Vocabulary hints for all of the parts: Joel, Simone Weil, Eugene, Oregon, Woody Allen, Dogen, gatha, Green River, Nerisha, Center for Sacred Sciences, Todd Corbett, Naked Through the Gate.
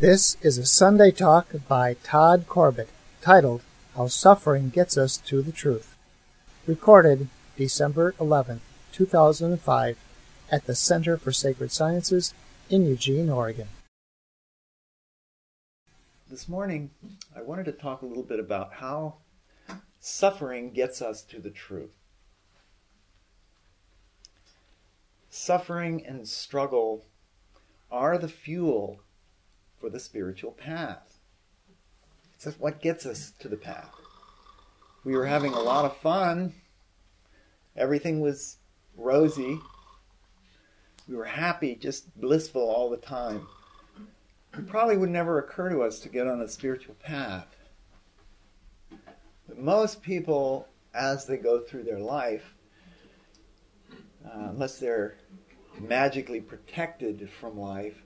This is a Sunday talk by Todd Corbett, titled, How Suffering Gets Us to the Truth, recorded December 11, 2005, at the Center for Sacred Sciences in Eugene, Oregon. This morning, I wanted to talk a little bit about how suffering gets us to the truth. Suffering and struggle are the fuel for the spiritual path. It's what gets us to the path. We were having a lot of fun. Everything was rosy. We were happy, just blissful all the time. It probably would never occur to us to get on a spiritual path. But most people, as they go through their life, unless they're magically protected from life,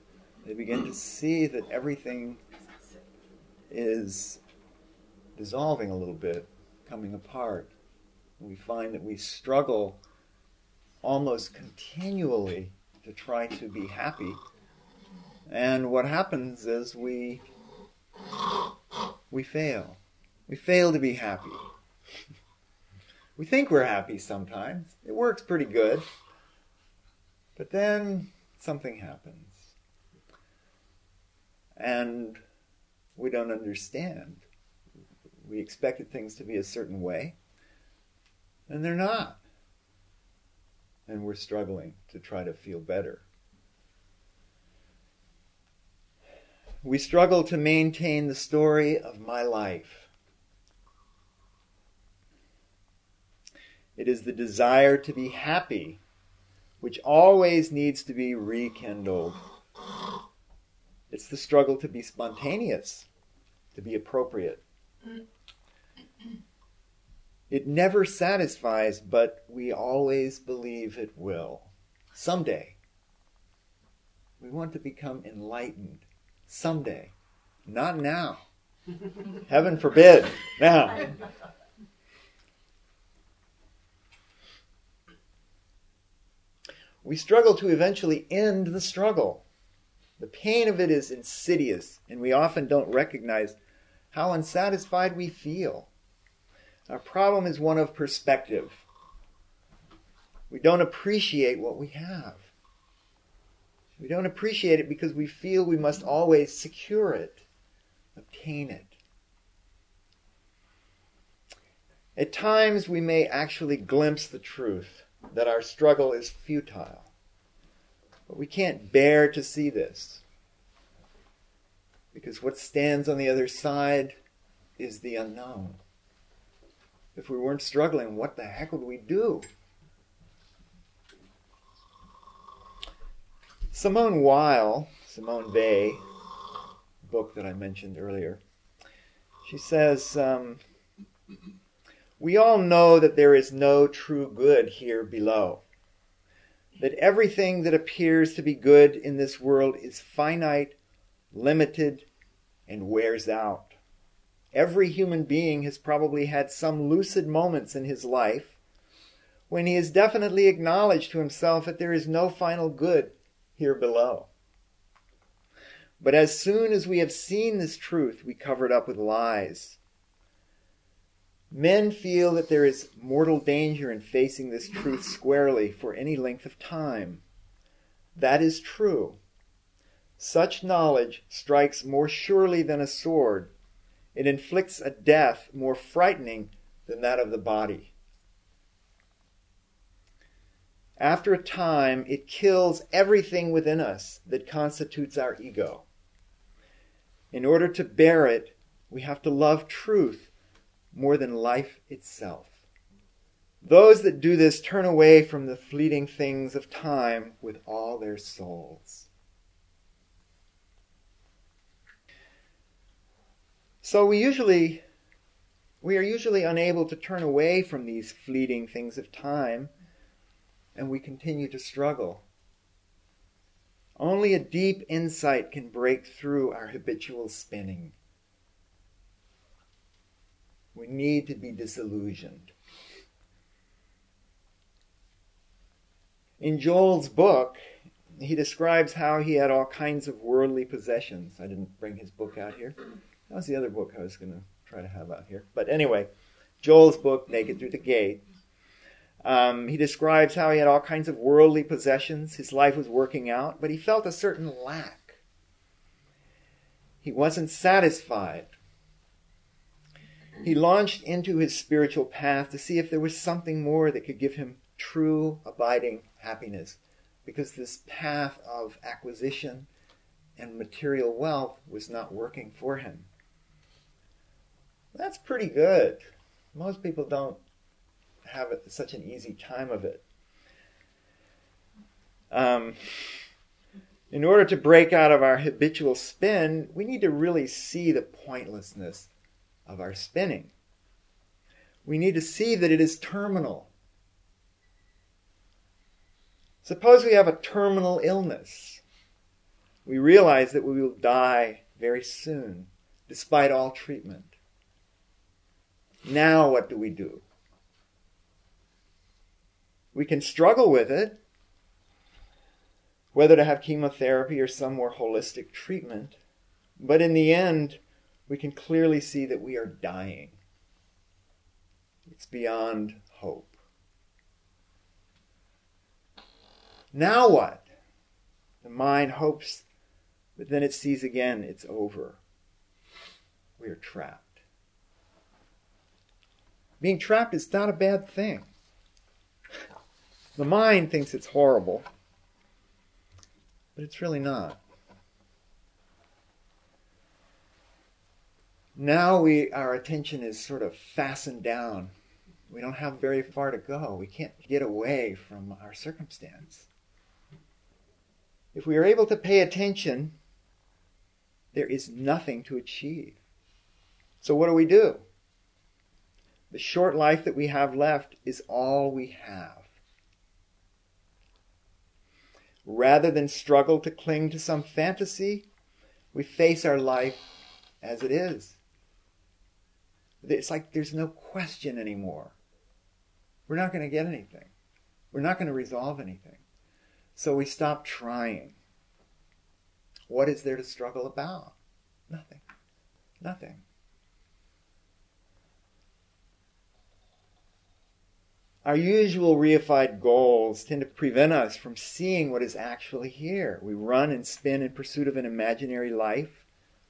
they begin to see that everything is dissolving a little bit, coming apart. And we find that we struggle almost continually to try to be happy. And what happens is we fail. We fail to be happy. We think we're happy sometimes. It works pretty good. But then something happens. And we don't understand. We expected things to be a certain way, and they're not. And we're struggling to try to feel better. We struggle to maintain the story of my life. It is the desire to be happy, which always needs to be rekindled. It's the struggle to be spontaneous, to be appropriate. It never satisfies, but we always believe it will. Someday. We want to become enlightened. Someday. Not now. Heaven forbid. Now. We struggle to eventually end the struggle. The pain of it is insidious, and we often don't recognize how unsatisfied we feel. Our problem is one of perspective. We don't appreciate what we have. We don't appreciate it because we feel we must always secure it, obtain it. At times, we may actually glimpse the truth that our struggle is futile. But we can't bear to see this, because what stands on the other side is the unknown. If we weren't struggling, what the heck would we do? Simone Weil, book that I mentioned earlier, she says, we all know that there is no true good here below. That everything that appears to be good in this world is finite, limited, and wears out. Every human being has probably had some lucid moments in his life when he has definitely acknowledged to himself that there is no final good here below. But as soon as we have seen this truth, we cover it up with lies. Men feel that there is mortal danger in facing this truth squarely for any length of time. That is true. Such knowledge strikes more surely than a sword. It inflicts a death more frightening than that of the body. After a time, it kills everything within us that constitutes our ego. In order to bear it, we have to love truth more than life itself. Those that do this turn away from the fleeting things of time with all their souls. So we are usually unable to turn away from these fleeting things of time, and we continue to struggle. Only a deep insight can break through our habitual spinning. We need to be disillusioned. In Joel's book, he describes how he had all kinds of worldly possessions. I didn't bring his book out here. That was the other book I was going to try to have out here. But anyway, Joel's book, Naked Through the Gate. He describes how he had all kinds of worldly possessions. His life was working out, but he felt a certain lack. He wasn't satisfied. He launched into his spiritual path to see if there was something more that could give him true, abiding happiness, because this path of acquisition and material wealth was not working for him. That's pretty good. Most people don't have it such an easy time of it. In order to break out of our habitual spin, we need to really see the pointlessness of our spinning. We need to see that it is terminal. Suppose we have a terminal illness. We realize that we will die very soon, despite all treatment. Now what do we do? We can struggle with it, whether to have chemotherapy or some more holistic treatment, but in the end, we can clearly see that we are dying. It's beyond hope. Now what? The mind hopes, but then it sees again it's over. We are trapped. Being trapped is not a bad thing. The mind thinks it's horrible, but it's really not. Now our attention is sort of fastened down. We don't have very far to go. We can't get away from our circumstance. If we are able to pay attention, there is nothing to achieve. So what do? The short life that we have left is all we have. Rather than struggle to cling to some fantasy, we face our life as it is. It's like there's no question anymore. We're not going to get anything. We're not going to resolve anything. So we stop trying. What is there to struggle about? Nothing. Nothing. Our usual reified goals tend to prevent us from seeing what is actually here. We run and spin in pursuit of an imaginary life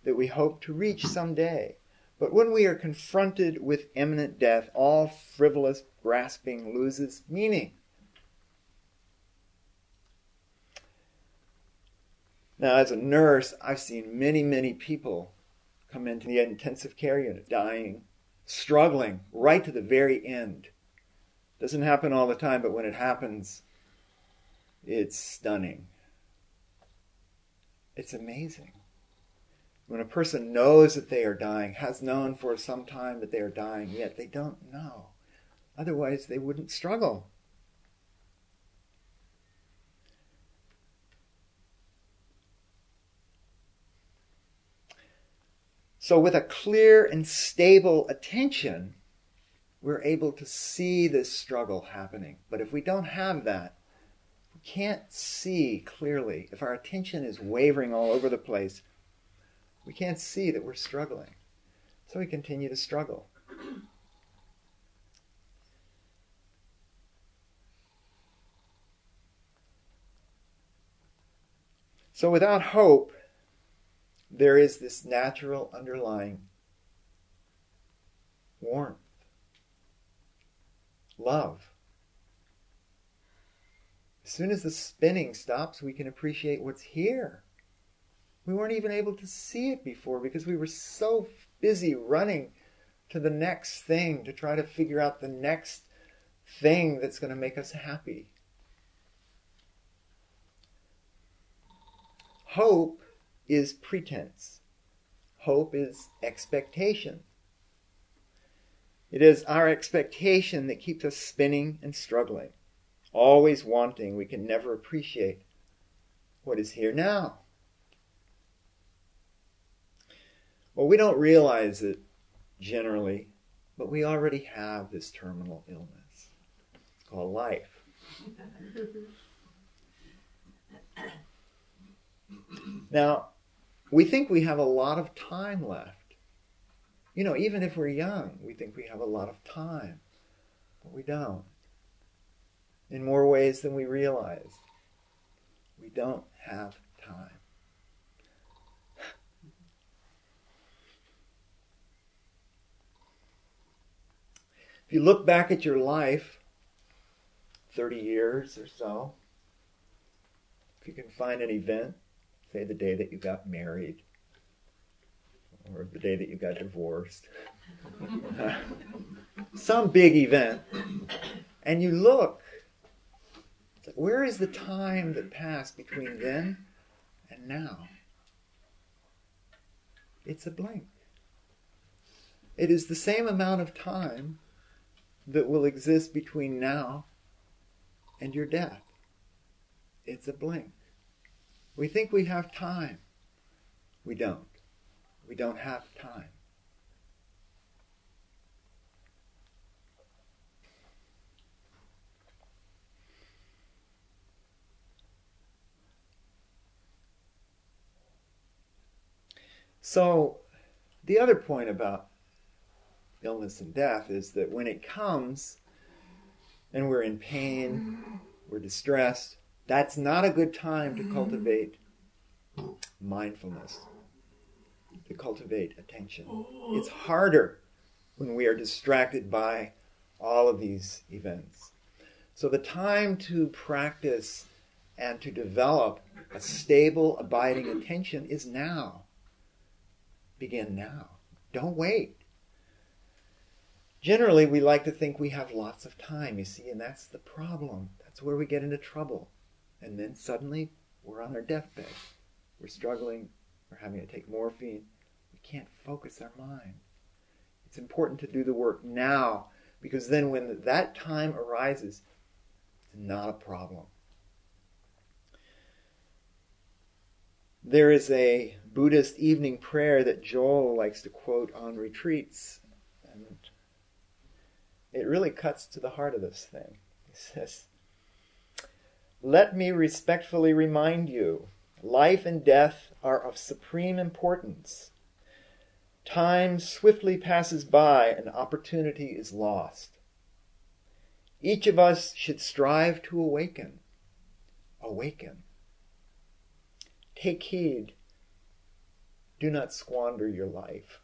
that we hope to reach someday. But when we are confronted with imminent death, all frivolous grasping loses meaning. Now, as a nurse, I've seen many, many people come into the intensive care unit, dying, struggling right to the very end. Doesn't happen all the time, but when it happens, it's stunning. It's amazing. When a person knows that they are dying, has known for some time that they are dying, yet they don't know. Otherwise, they wouldn't struggle. So with a clear and stable attention, we're able to see this struggle happening. But if we don't have that, we can't see clearly. If our attention is wavering all over the place, we can't see that we're struggling. So we continue to struggle. So without hope, there is this natural underlying warmth. Love. As soon as the spinning stops, we can appreciate what's here. We weren't even able to see it before because we were so busy running to the next thing to try to figure out the next thing that's going to make us happy. Hope is pretense. Hope is expectation. It is our expectation that keeps us spinning and struggling, always wanting. We can never appreciate what is here now. Well, we don't realize it generally, but we already have this terminal illness. It's called life. Now, we think we have a lot of time left. You know, even if we're young, we think we have a lot of time, but we don't. In more ways than we realize, we don't have time. If you look back at your life, 30 years or so, if you can find an event, say the day that you got married, or the day that you got divorced, some big event, and you look, it's like, where is the time that passed between then and now? It's a blank. It is the same amount of time that will exist between now and your death. It's a blank. We think we have time. We don't. We don't have time. So, the other point about illness and death is that when it comes and we're in pain, we're distressed, that's not a good time to cultivate mindfulness, to cultivate attention. It's harder when we are distracted by all of these events. So the time to practice and to develop a stable, abiding attention is now. Begin now. Don't wait. Generally, we like to think we have lots of time, you see, and that's the problem. That's where we get into trouble. And then suddenly, we're on our deathbed. We're struggling. We're having to take morphine. We can't focus our mind. It's important to do the work now, because then when that time arises, it's not a problem. There is a Buddhist evening prayer that Joel likes to quote on retreats, and it really cuts to the heart of this thing. He says, "Let me respectfully remind you, life and death are of supreme importance. Time swiftly passes by and opportunity is lost. Each of us should strive to awaken. Awaken. Take heed. Do not squander your life."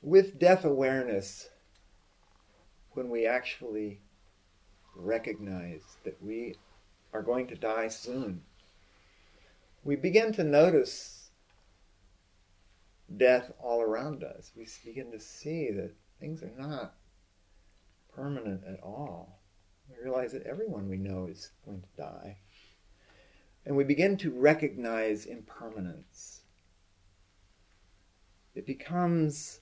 With death awareness, when we actually recognize that we are going to die soon, we begin to notice death all around us. We begin to see that things are not permanent at all. We realize that everyone we know is going to die. And we begin to recognize impermanence. It becomes,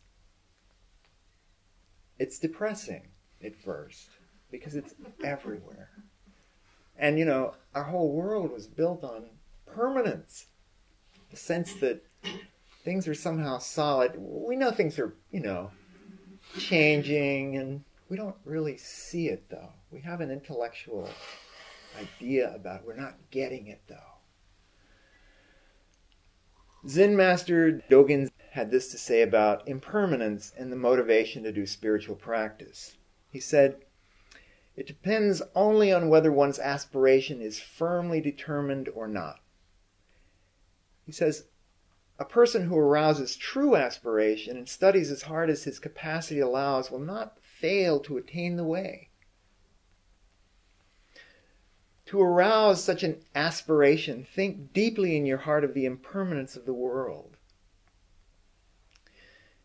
it's depressing at first, because it's everywhere. And, you know, our whole world was built on permanence, the sense that things are somehow solid. We know things are, you know, changing, and we don't really see it, though. We have an intellectual idea about it. We're not getting it, though. Zen master Dogen had this to say about impermanence and the motivation to do spiritual practice. He said, "It depends only on whether one's aspiration is firmly determined or not." He says, "A person who arouses true aspiration and studies as hard as his capacity allows will not fail to attain the way. To arouse such an aspiration, think deeply in your heart of the impermanence of the world.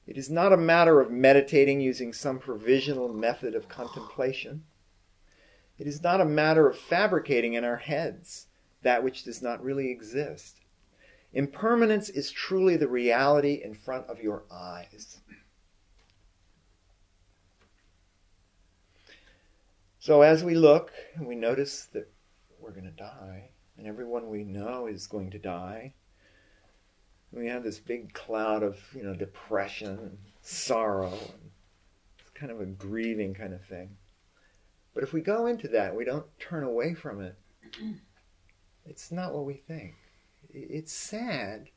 It is not a matter of meditating using some provisional method of contemplation. It is not a matter of fabricating in our heads that which does not really exist. Impermanence is truly the reality in front of your eyes." So as we look and we notice that we're going to die, and everyone we know is going to die, we have this big cloud of, you know, depression and sorrow, and it's kind of a grieving kind of thing. But if we go into that, we don't turn away from it, It's not what we think. It's sad,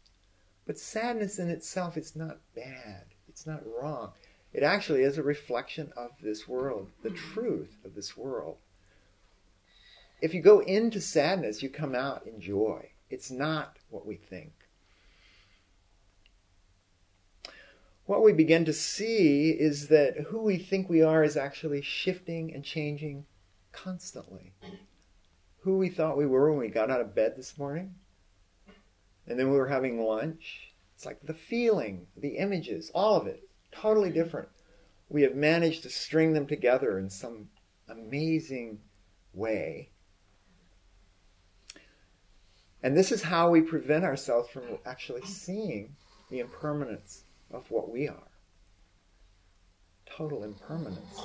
but sadness in itself is not bad. It's not wrong. It actually is a reflection of this world, the truth of this world. If you go into sadness, you come out in joy. It's not what we think. What we begin to see is that who we think we are is actually shifting and changing constantly. Who we thought we were when we got out of bed this morning, and then we were having lunch. It's like the feeling, the images, all of it, totally different. We have managed to string them together in some amazing way. And this is how we prevent ourselves from actually seeing the impermanence of what we are. Total impermanence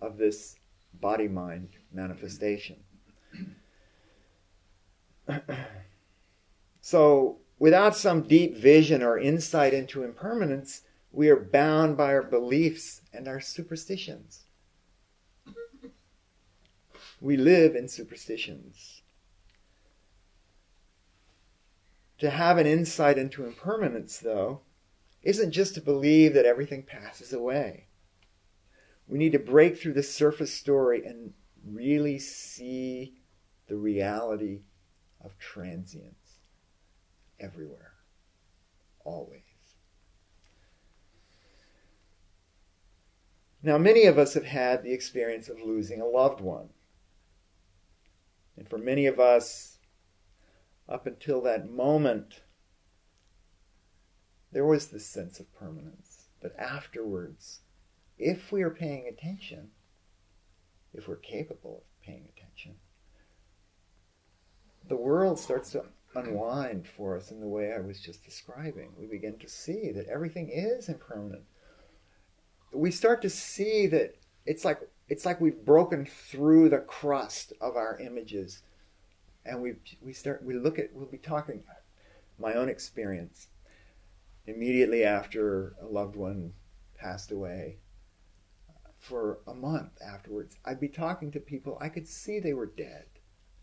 of this body-mind manifestation. So, without some deep vision or insight into impermanence, we are bound by our beliefs and our superstitions. We live in superstitions. To have an insight into impermanence, though, isn't just to believe that everything passes away. We need to break through the surface story and really see the reality of transience everywhere, always. Now, many of us have had the experience of losing a loved one. And for many of us, up until that moment, there was this sense of permanence. But afterwards, if we are paying attention, if we're capable of paying attention, the world starts to unwind for us in the way I was just describing. We begin to see that everything is impermanent. We start to see that it's like we've broken through the crust of our images, and we'll be talking my own experience immediately after a loved one passed away. For a month afterwards, I'd be talking to people. I could see they were dead.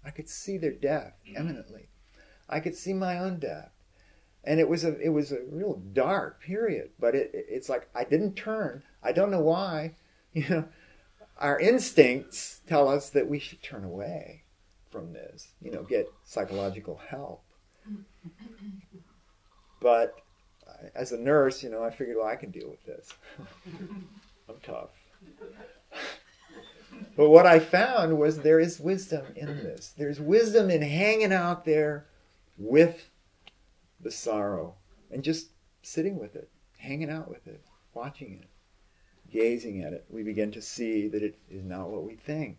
I could see their death eminently. I could see my own death. And it was a real dark period, but it's like I didn't turn. I don't know why. Our instincts tell us that we should turn away from this, get psychological help. But as a nurse, I figured, well, I can deal with this. I'm tough. But what I found was there is wisdom in this. There's wisdom in hanging out there with the sorrow and just sitting with it, hanging out with it, watching it, gazing at it. We begin to see that it is not what we think.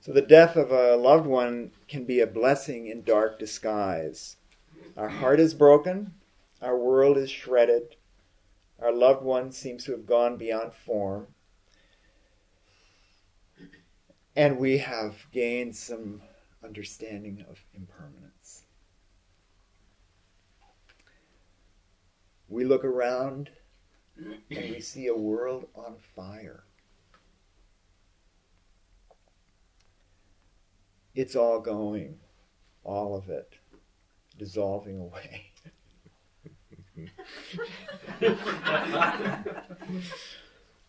So the death of a loved one can be a blessing in dark disguise. Our heart is broken. Our world is shredded. Our loved one seems to have gone beyond form. And we have gained some understanding of impermanence. We look around and we see a world on fire. It's all going, all of it, dissolving away.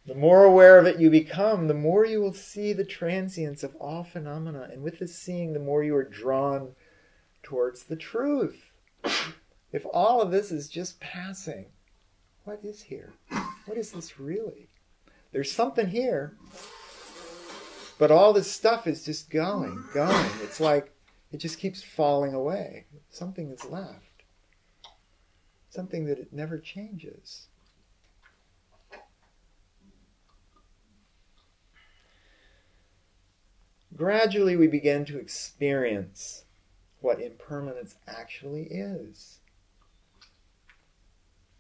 The more aware of it you become, the more you will see the transience of all phenomena. And with this seeing, the more you are drawn towards the truth. If all of this is just passing, what is here? What is this really? There's something here, but all this stuff is just going, going. It's like it just keeps falling away. Something is left. Something that it never changes. Gradually, we begin to experience what impermanence actually is.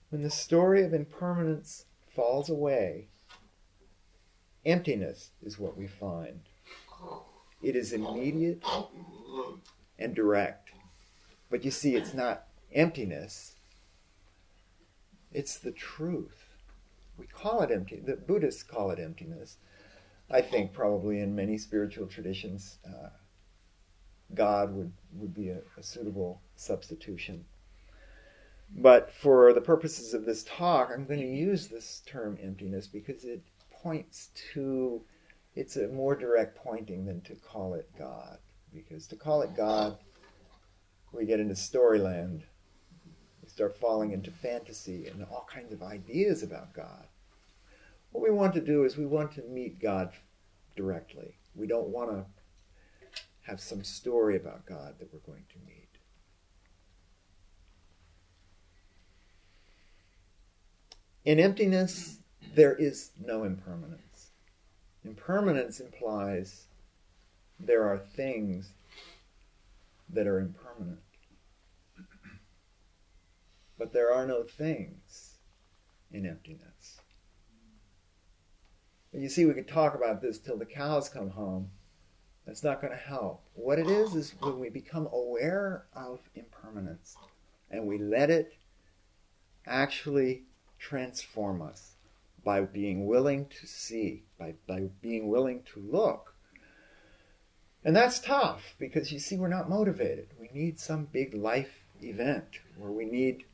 When the story of impermanence falls away, emptiness is what we find. It is immediate and direct. But you see, it's not emptiness. It's the truth. We call it empty. The Buddhists call it emptiness. I think probably in many spiritual traditions, God would be a suitable substitution. But for the purposes of this talk, I'm going to use this term emptiness because it points to, it's a more direct pointing than to call it God. Because to call it God, we get into storyland. We start falling into fantasy and all kinds of ideas about God. What we want to do is we want to meet God directly. We don't want to have some story about God that we're going to meet. In emptiness, there is no impermanence. Impermanence implies there are things that are impermanent. But there are no things in emptiness. But you see, we could talk about this till the cows come home. That's not going to help. What it is when we become aware of impermanence and we let it actually transform us by being willing to see, by being willing to look. And that's tough because, you see, we're not motivated. We need some big life event, or we need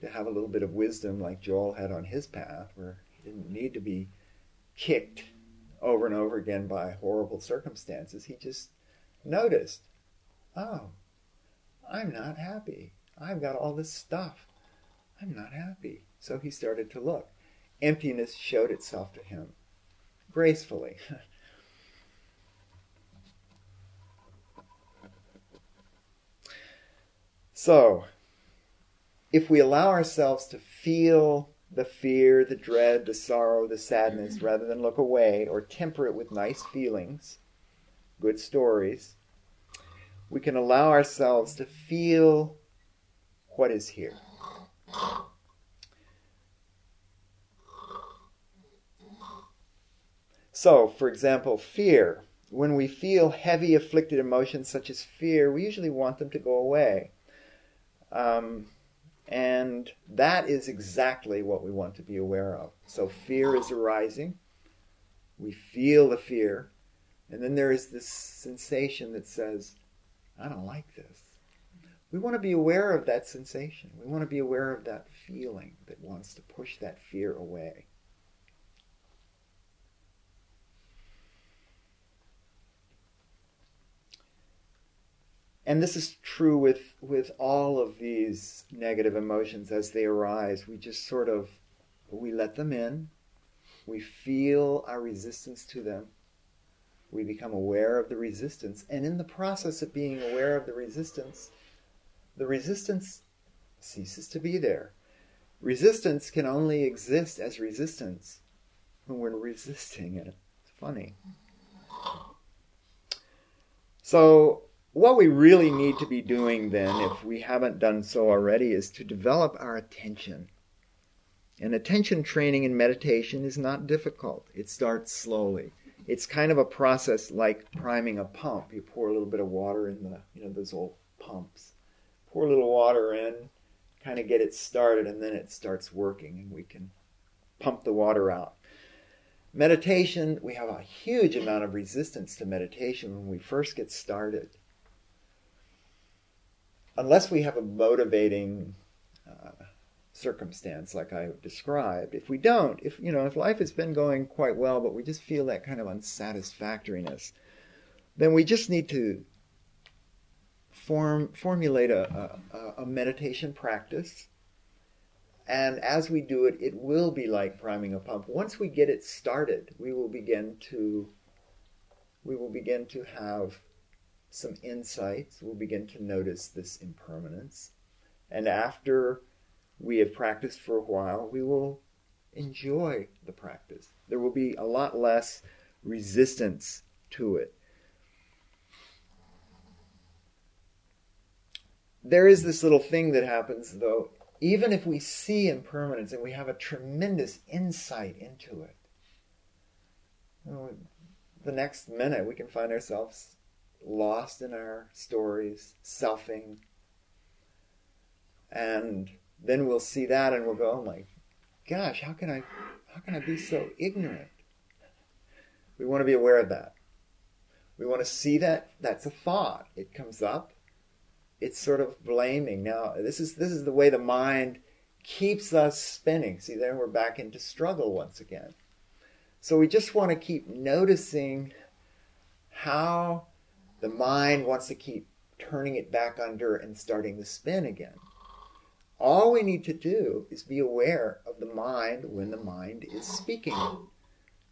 to have a little bit of wisdom like Joel had on his path, where he didn't need to be kicked over and over again by horrible circumstances. He just noticed, oh, I'm not happy. I've got all this stuff. I'm not happy. So he started to look. Emptiness showed itself to him gracefully. So, if we allow ourselves to feel the fear, the dread, the sorrow, the sadness, rather than look away or temper it with nice feelings, good stories, we can allow ourselves to feel what is here. So, for example, fear. When we feel heavy, afflicted emotions such as fear, we usually want them to go away. And that is exactly what we want to be aware of. So fear is arising. We feel the fear. And then there is this sensation that says, I don't like this. We want to be aware of that sensation. We want to be aware of that feeling that wants to push that fear away. And this is true with all of these negative emotions as they arise. We just sort of, we let them in. We feel our resistance to them. We become aware of the resistance. And in the process of being aware of the resistance ceases to be there. Resistance can only exist as resistance when we're resisting it. It's funny. So, what we really need to be doing then, if we haven't done so already, is to develop our attention. And attention training in meditation is not difficult. It starts slowly. It's kind of a process like priming a pump. You pour a little bit of water in the, you know, those old pumps. Pour a little water in, kind of get it started, and then it starts working, and we can pump the water out. Meditation, we have a huge amount of resistance to meditation when we first get started. Unless we have a motivating circumstance like I described. If we don't, if life has been going quite well, but we just feel that kind of unsatisfactoriness, then we just need to formulate a meditation practice. And as we do it, it will be like priming a pump. Once we get it started, we will begin to have some insights. We'll begin to notice this impermanence. And after we have practiced for a while, we will enjoy the practice. There will be a lot less resistance to it. There is this little thing that happens, though. Even if we see impermanence and we have a tremendous insight into it, the next minute we can find ourselves lost in our stories, selfing. And then we'll see that and we'll go, oh my gosh, how can I be so ignorant? We want to be aware of that. We want to see that that's a thought. It comes up. It's sort of blaming. Now, this is the way the mind keeps us spinning. See, there we're back into struggle once again. So we just want to keep noticing how the mind wants to keep turning it back under and starting the spin again. All we need to do is be aware of the mind when the mind is speaking.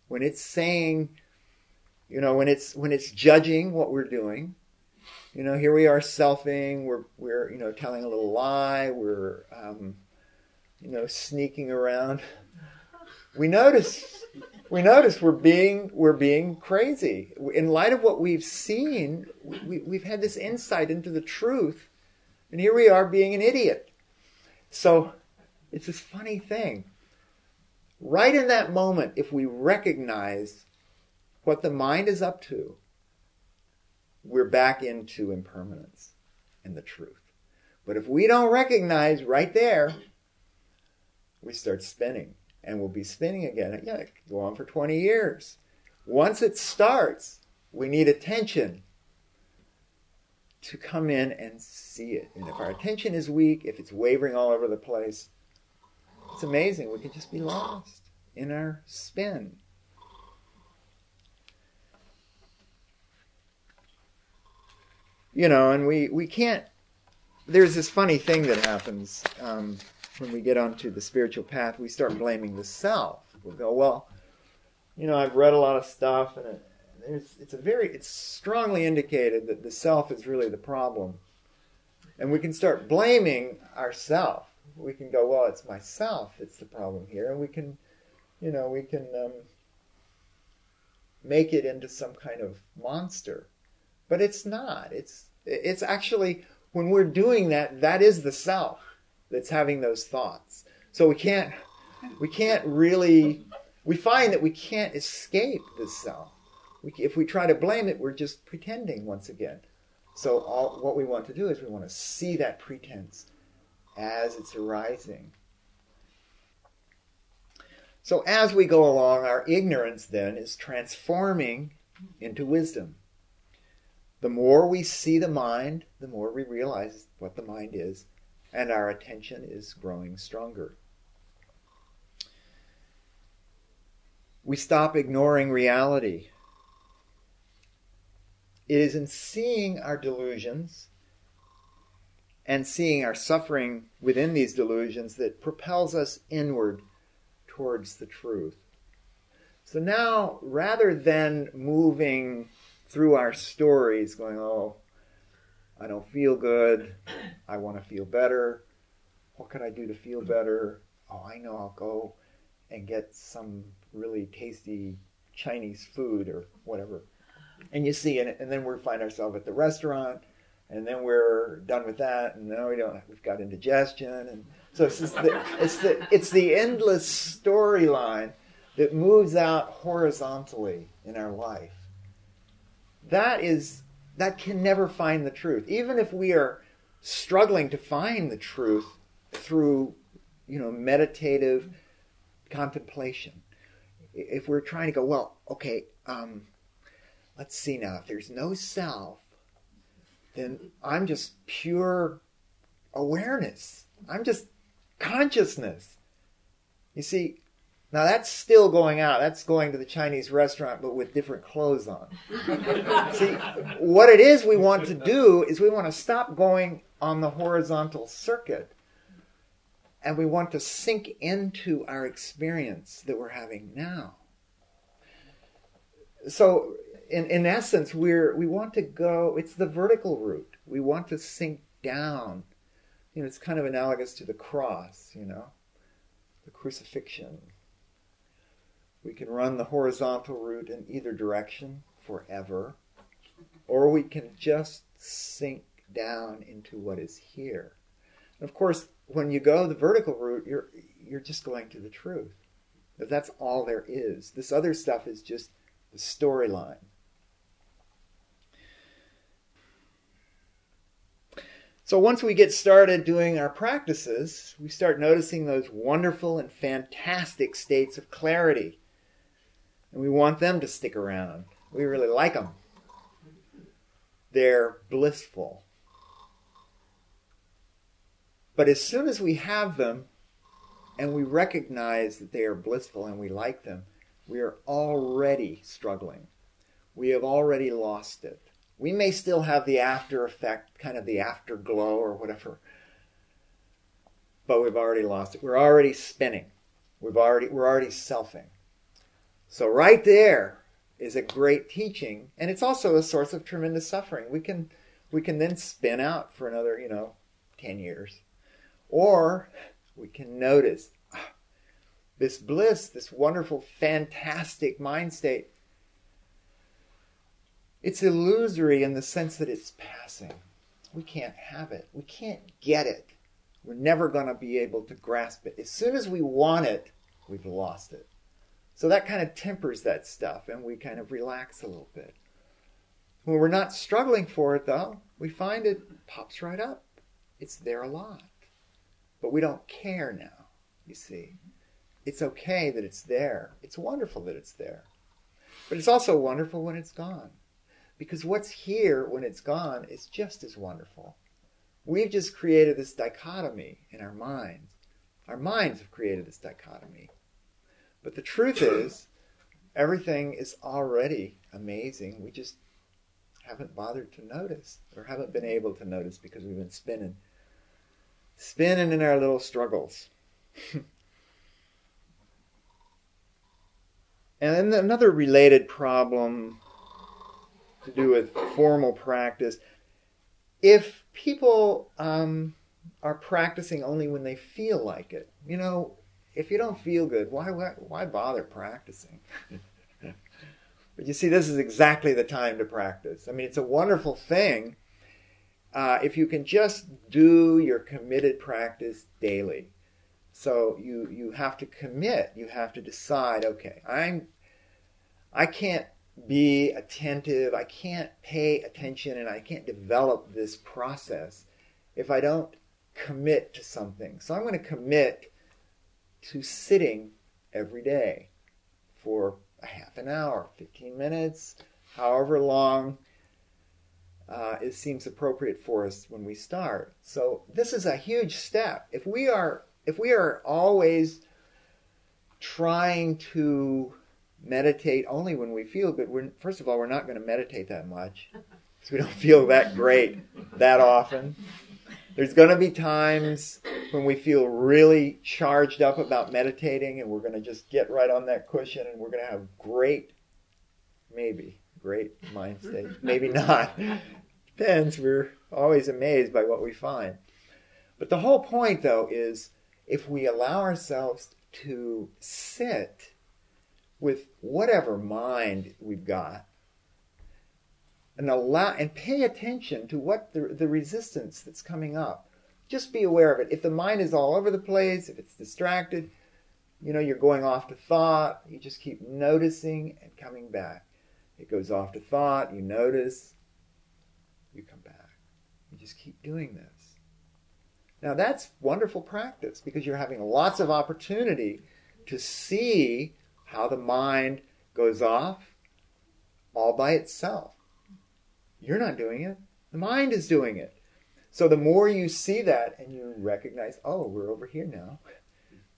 When it's saying, you know, when it's judging what we're doing, you know, here we are selfing, we're you know, telling a little lie, we're you know, sneaking around. We notice we're being crazy. In light of what we've seen, we've had this insight into the truth, and here we are being an idiot. So it's this funny thing. Right in that moment, if we recognize what the mind is up to, we're back into impermanence and the truth. But if we don't recognize right there, we start spinning. And we'll be spinning again. Yeah, it could go on for 20 years. Once it starts, we need attention to come in and see it. And if our attention is weak, if it's wavering all over the place, it's amazing. We can just be lost in our spin. You know, and we can't... There's this funny thing that happens... when we get onto the spiritual path, we start blaming the self. We'll go, well, you know, I've read a lot of stuff, and it's strongly indicated that the self is really the problem. And we can start blaming ourself. We can go, well, it's myself that's the problem here. And we can, you know, make it into some kind of monster. But it's not. It's actually, when we're doing that, that is the self that's having those thoughts. So we find that we can't escape the self. If we try to blame it, we're just pretending once again. So what we want to do is we want to see that pretense as it's arising. So as we go along, our ignorance then is transforming into wisdom. The more we see the mind, the more we realize what the mind is, and our attention is growing stronger. We stop ignoring reality. It is in seeing our delusions and seeing our suffering within these delusions that propels us inward towards the truth. So now, rather than moving through our stories going, oh, I don't feel good. I want to feel better. What can I do to feel better? Oh, I know, I'll go and get some really tasty Chinese food or whatever. And you see, and then we find ourselves at the restaurant, and then we're done with that, and now we've got indigestion. And so it's the endless storyline that moves out horizontally in our life. That can never find the truth. Even if we are struggling to find the truth through, you know, meditative contemplation, if we're trying to go, well, okay, let's see now. If there's no self, then I'm just pure awareness. I'm just consciousness. You see, now that's still going out. That's going to the Chinese restaurant, but with different clothes on. See, what it is we want to do is we want to stop going on the horizontal circuit, and we want to sink into our experience that we're having now. So, in essence, we want to go, it's the vertical route. We want to sink down. You know, it's kind of analogous to the cross, you know, the crucifixion. We can run the horizontal route in either direction forever, or we can just sink down into what is here. And of course, when you go the vertical route, you're just going to the truth. That's all there is. This other stuff is just the storyline. So once we get started doing our practices, we start noticing those wonderful and fantastic states of clarity. And we want them to stick around. We really like them. They're blissful. But as soon as we have them and we recognize that they are blissful and we like them, we are already struggling. We have already lost it. We may still have the after effect, kind of the afterglow or whatever, but we've already lost it. We're already spinning. We're already selfing. So right there is a great teaching, and it's also a source of tremendous suffering. We can then spin out for another, 10 years. Or we can notice this bliss, this wonderful, fantastic mind state. It's illusory in the sense that it's passing. We can't have it. We can't get it. We're never going to be able to grasp it. As soon as we want it, we've lost it. So that kind of tempers that stuff, and we kind of relax a little bit. When we're not struggling for it, though, we find it pops right up. It's there a lot. But we don't care now, you see. It's okay that it's there. It's wonderful that it's there. But it's also wonderful when it's gone. Because what's here when it's gone is just as wonderful. We've just created this dichotomy in our minds. Our minds have created this dichotomy. But the truth is, everything is already amazing. We just haven't bothered to notice, or haven't been able to notice, because we've been spinning in our little struggles. And then another related problem to do with formal practice. If people are practicing only when they feel like it, if you don't feel good, why bother practicing? But you see, this is exactly the time to practice. I mean, it's a wonderful thing if you can just do your committed practice daily. So you have to commit. You have to decide, okay, I can't be attentive, I can't pay attention, and I can't develop this process if I don't commit to something. So I'm going to commit to sitting every day for a half an hour, 15 minutes, however long it seems appropriate for us when we start. So this is a huge step. If we are always trying to meditate only when we feel good, first of all, we're not going to meditate that much, because we don't feel that great that often. There's going to be times when we feel really charged up about meditating, and we're going to just get right on that cushion, and we're going to have great mind state. Maybe not. Depends. We're always amazed by what we find. But the whole point, though, is if we allow ourselves to sit with whatever mind we've got, and pay attention to what the resistance that's coming up. Just be aware of it. If the mind is all over the place, if it's distracted, you're going off to thought, you just keep noticing and coming back. It goes off to thought, you notice, you come back. You just keep doing this. Now that's wonderful practice, because you're having lots of opportunity to see how the mind goes off all by itself. You're not doing it. The mind is doing it. So the more you see that and you recognize, oh, we're over here now,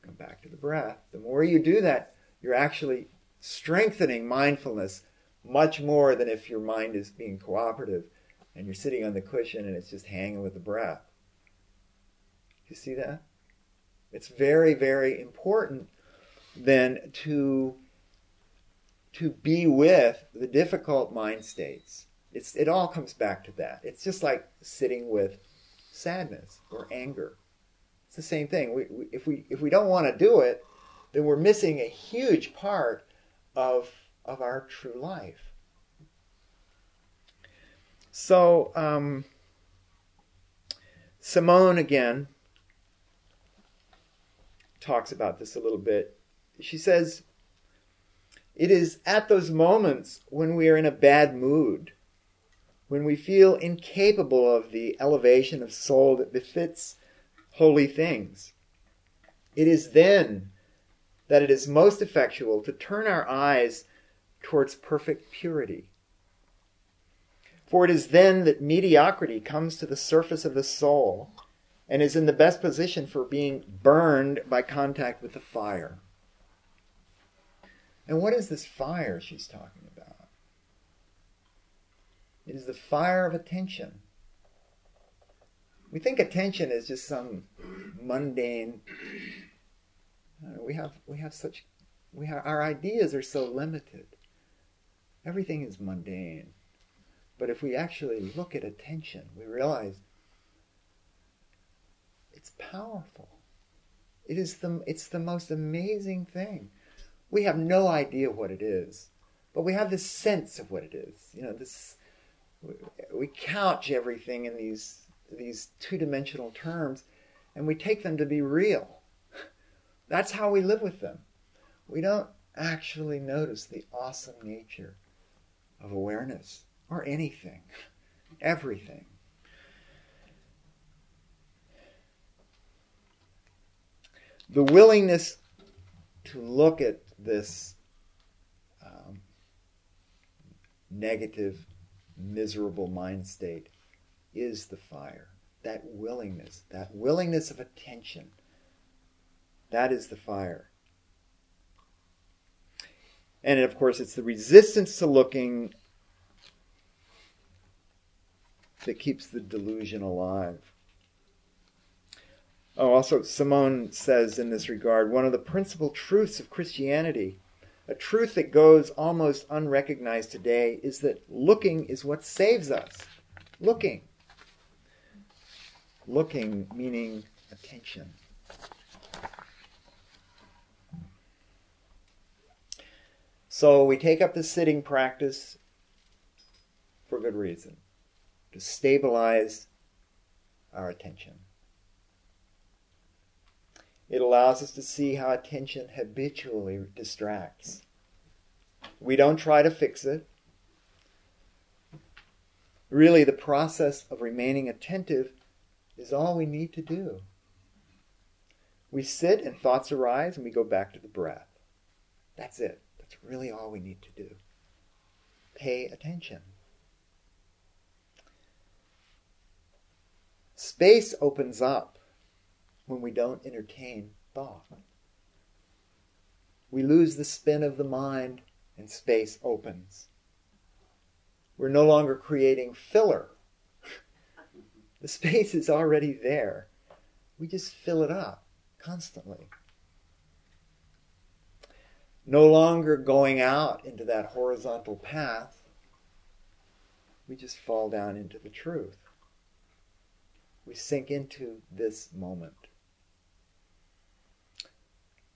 come back to the breath. The more you do that, you're actually strengthening mindfulness much more than if your mind is being cooperative and you're sitting on the cushion and it's just hanging with the breath. You see that? It's very, very important than to be with the difficult mind states. It all comes back to that. It's just like sitting with sadness or anger. It's the same thing. If we don't want to do it, then we're missing a huge part of our true life. So Simone again talks about this a little bit. She says, it is at those moments when we are in a bad mood, when we feel incapable of the elevation of soul that befits holy things. It is then that it is most effectual to turn our eyes towards perfect purity. For it is then that mediocrity comes to the surface of the soul and is in the best position for being burned by contact with the fire. And what is this fire she's talking about? It is the fire of attention. We think attention is just some mundane. Our ideas are so limited. Everything is mundane. But if we actually look at attention, we realize it's powerful. It's the most amazing thing. We have no idea what it is, but we have this sense of what it is. You know, this we couch everything in these two-dimensional terms, and we take them to be real. That's how we live with them. We don't actually notice the awesome nature of awareness or anything, everything. The willingness to look at this negative, miserable mind state is the fire. That willingness of attention, that is the fire. And of course, it's the resistance to looking that keeps the delusion alive. Oh, also, Simone says in this regard, one of the principal truths of Christianity, a truth that goes almost unrecognized today, is that looking is what saves us. Looking. Looking meaning attention. So we take up the sitting practice for good reason, to stabilize our attention. It allows us to see how attention habitually distracts. We don't try to fix it. Really, the process of remaining attentive is all we need to do. We sit and thoughts arise and we go back to the breath. That's it. That's really all we need to do. Pay attention. Space opens up when we don't entertain thought. We lose the spin of the mind and space opens. We're no longer creating filler. The space is already there. We just fill it up constantly. No longer going out into that horizontal path. We just fall down into the truth. We sink into this moment.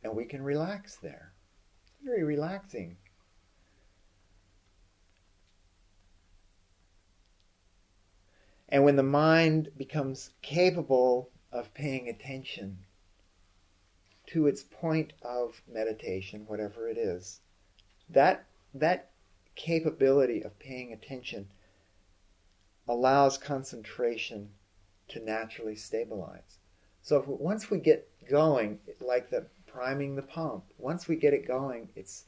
And we can relax there. It's very relaxing. And when the mind becomes capable of paying attention to its point of meditation, whatever it is, that capability of paying attention allows concentration to naturally stabilize. So once we get going, like the priming the pump, once we get it going, it's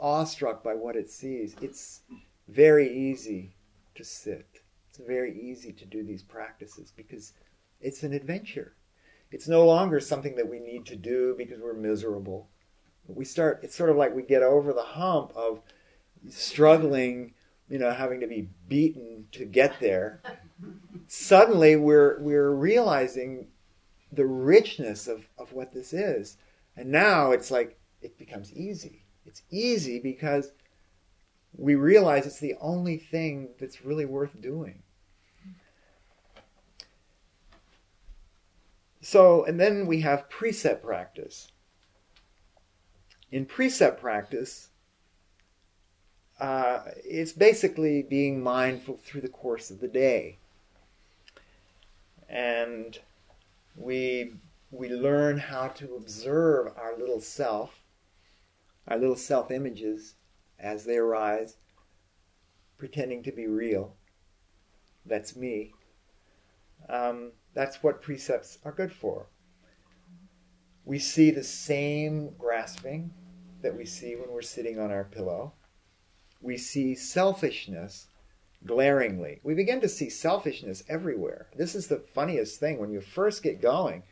awestruck by what it sees. It's very easy to sit. It's very easy to do these practices because it's an adventure. It's no longer something that we need to do because we're miserable. It's sort of like we get over the hump of struggling, having to be beaten to get there. Suddenly we're realizing the richness of what this is. And now it's like it becomes easy. It's easy because we realize it's the only thing that's really worth doing. So, and then we have precept practice. In precept practice, it's basically being mindful through the course of the day. And we learn how to observe our little self, our little self-images as they arise, pretending to be real. That's me. That's what precepts are good for. We see the same grasping that we see when we're sitting on our pillow. We see selfishness glaringly. We begin to see selfishness everywhere. This is the funniest thing. When you first get going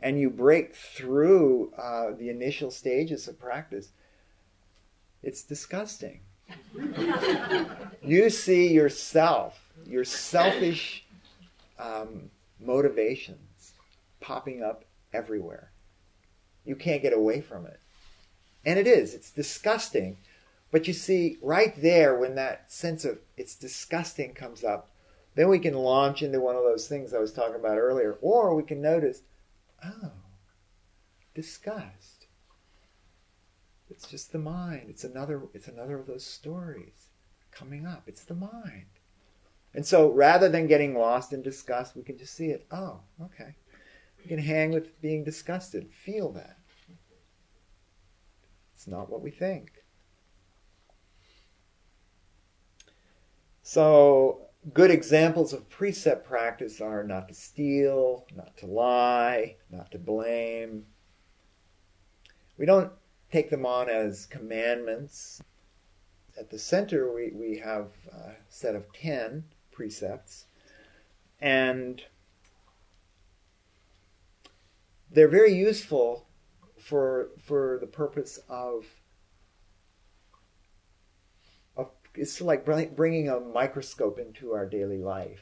and you break through the initial stages of practice, it's disgusting. You see yourself, your selfish motivations popping up everywhere. You can't get away from it. And it is. It's disgusting. But you see, right there, when that sense of it's disgusting comes up, then we can launch into one of those things I was talking about earlier. Or we can notice, oh, disgust. It's just the mind. It's another of those stories coming up. It's the mind. And so rather than getting lost in disgust, we can just see it. Oh, okay. We can hang with being disgusted. Feel that. It's not what we think. So good examples of precept practice are not to steal, not to lie, not to blame. We don't take them on as commandments. At the center, we have a set of 10 precepts, and they're very useful for the purpose of, it's like bringing a microscope into our daily life.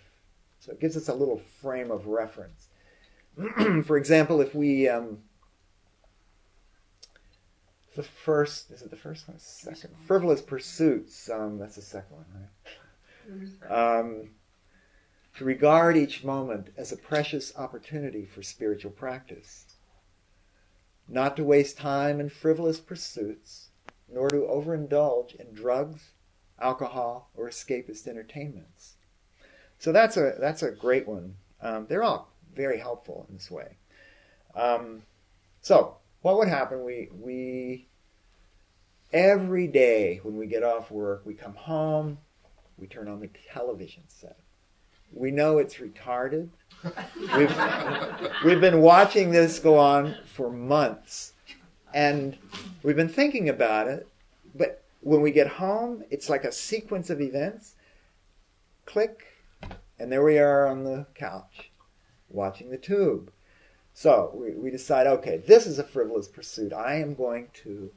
So it gives us a little frame of reference. For example, if we, is it the second? Frivolous pursuits, that's the second one, right? To regard each moment as a precious opportunity for spiritual practice. Not to waste time in frivolous pursuits, nor to overindulge in drugs, alcohol, or escapist entertainments. So that's a great one. They're all very helpful in this way. So what would happen? We every day when we get off work, we come home, we turn on the television set. We know it's retarded. We've been watching this go on for months, and we've been thinking about it, but when we get home, it's like a sequence of events. Click, and there we are on the couch, watching the tube. So we decide, okay, this is a frivolous pursuit. I'm going to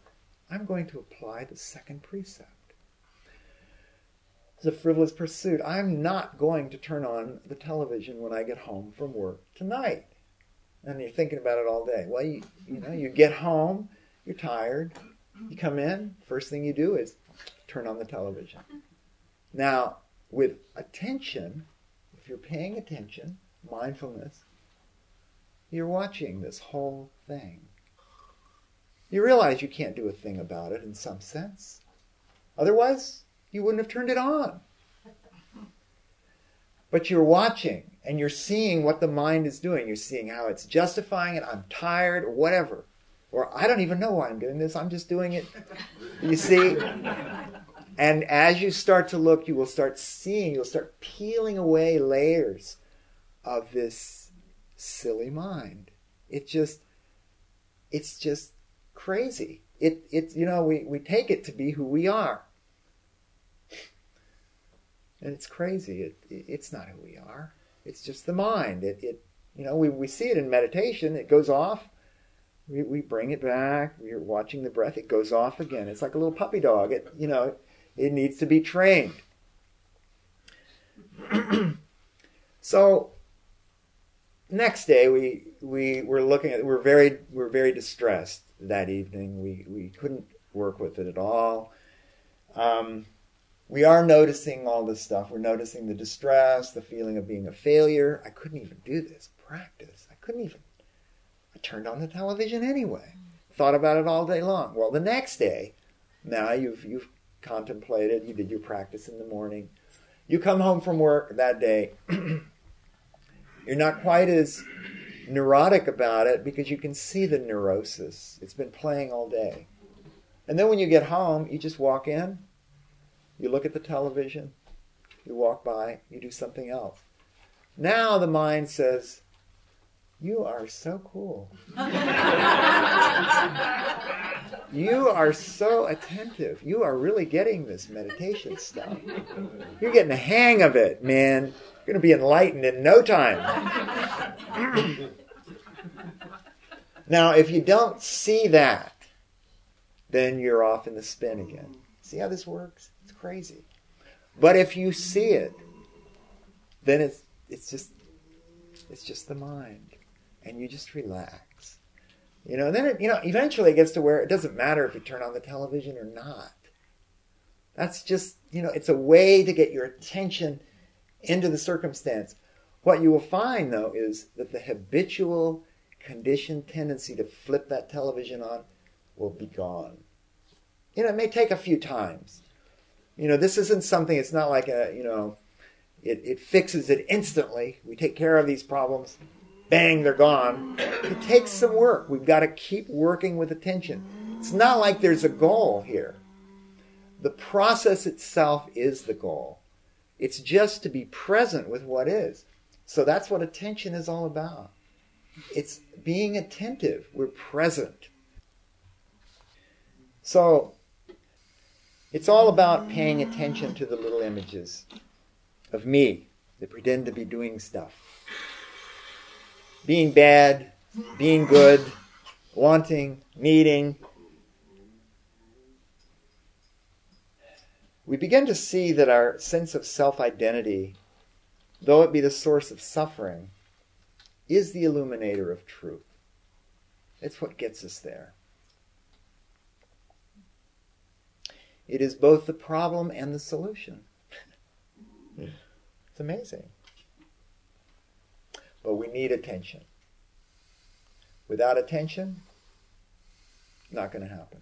apply the second precept. It's a frivolous pursuit. I'm not going to turn on the television when I get home from work tonight. And you're thinking about it all day. Well, you get home, you're tired. You come in, first thing you do is turn on the television. Now, with attention, if you're paying attention, mindfulness, you're watching this whole thing. You realize you can't do a thing about it in some sense. Otherwise, you wouldn't have turned it on. But you're watching, and you're seeing what the mind is doing. You're seeing how it's justifying it, I'm tired, or whatever. Or I don't even know why I'm doing this. I'm just doing it. You see? And as you start to look, you will start seeing, you'll start peeling away layers of this silly mind. It's just crazy. We take it to be who we are. And it's crazy. It's not who we are. It's just the mind. We see it in meditation. It goes off. We bring it back. We're watching the breath. It goes off again. It's like a little puppy dog. It needs to be trained. So next day we're very distressed that evening. We couldn't work with it at all. We are noticing all this stuff. We're noticing the distress, the feeling of being a failure. I couldn't even do this practice. I turned on the television anyway. Thought about it all day long. Well, the next day, now you've contemplated, you did your practice in the morning. You come home from work that day. You're not quite as neurotic about it because you can see the neurosis. It's been playing all day. And then when you get home, you just walk in, you look at the television, you walk by, you do something else. Now the mind says, "You are so cool. You are so attentive. You are really getting this meditation stuff. You're getting the hang of it, man. You're going to be enlightened in no time. Now, if you don't see that, then you're off in the spin again. See how this works? It's crazy. But if you see it, then it's just the mind, and you just relax. You know, and then eventually it gets to where it doesn't matter if you turn on the television or not. That's just, it's a way to get your attention into the circumstance. What you will find, though, is that the habitual conditioned tendency to flip that television on will be gone. It may take a few times. This isn't something, it's not like it fixes it instantly. We take care of these problems, bang, they're gone. It takes some work. We've got to keep working with attention. It's not like there's a goal here. The process itself is the goal. It's just to be present with what is. So that's what attention is all about. It's being attentive. We're present. So it's all about paying attention to the little images of me that pretend to be doing stuff. Being bad, being good, wanting, needing. We begin to see that our sense of self-identity, though it be the source of suffering, is the illuminator of truth. It's what gets us there. It is both the problem and the solution. It's amazing. But we need attention. Without attention, not going to happen.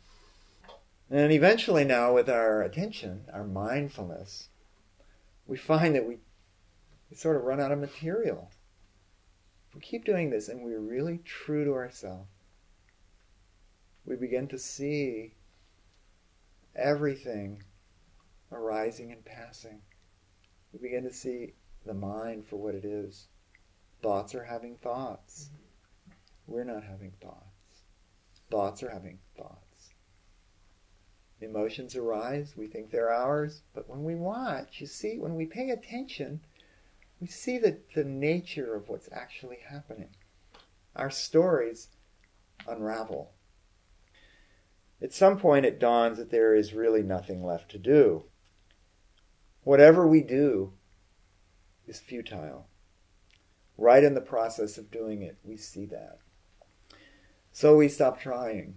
And eventually now, with our attention, our mindfulness, we find that we sort of run out of material. We keep doing this and we're really true to ourselves. We begin to see everything arising and passing. We begin to see the mind for what it is. Thoughts are having thoughts. We're not having thoughts. Thoughts are having thoughts. Emotions arise. We think they're ours. But when we watch, you see, when we pay attention, we see the nature of what's actually happening. Our stories unravel. At some point it dawns that there is really nothing left to do. Whatever we do is futile. Right in the process of doing it, we see that. So we stop trying.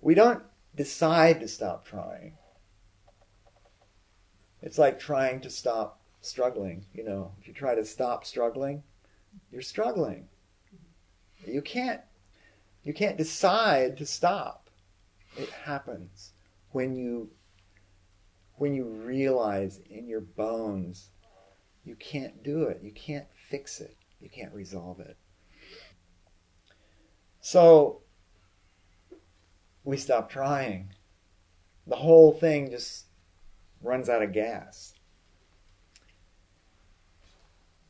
We don't decide to stop trying. It's like trying to stop struggling. If you try to stop struggling, you're struggling. You can't decide to stop. It happens when you realize in your bones you can't do it. You can't fix it. You can't resolve it. So we stop trying. The whole thing just runs out of gas.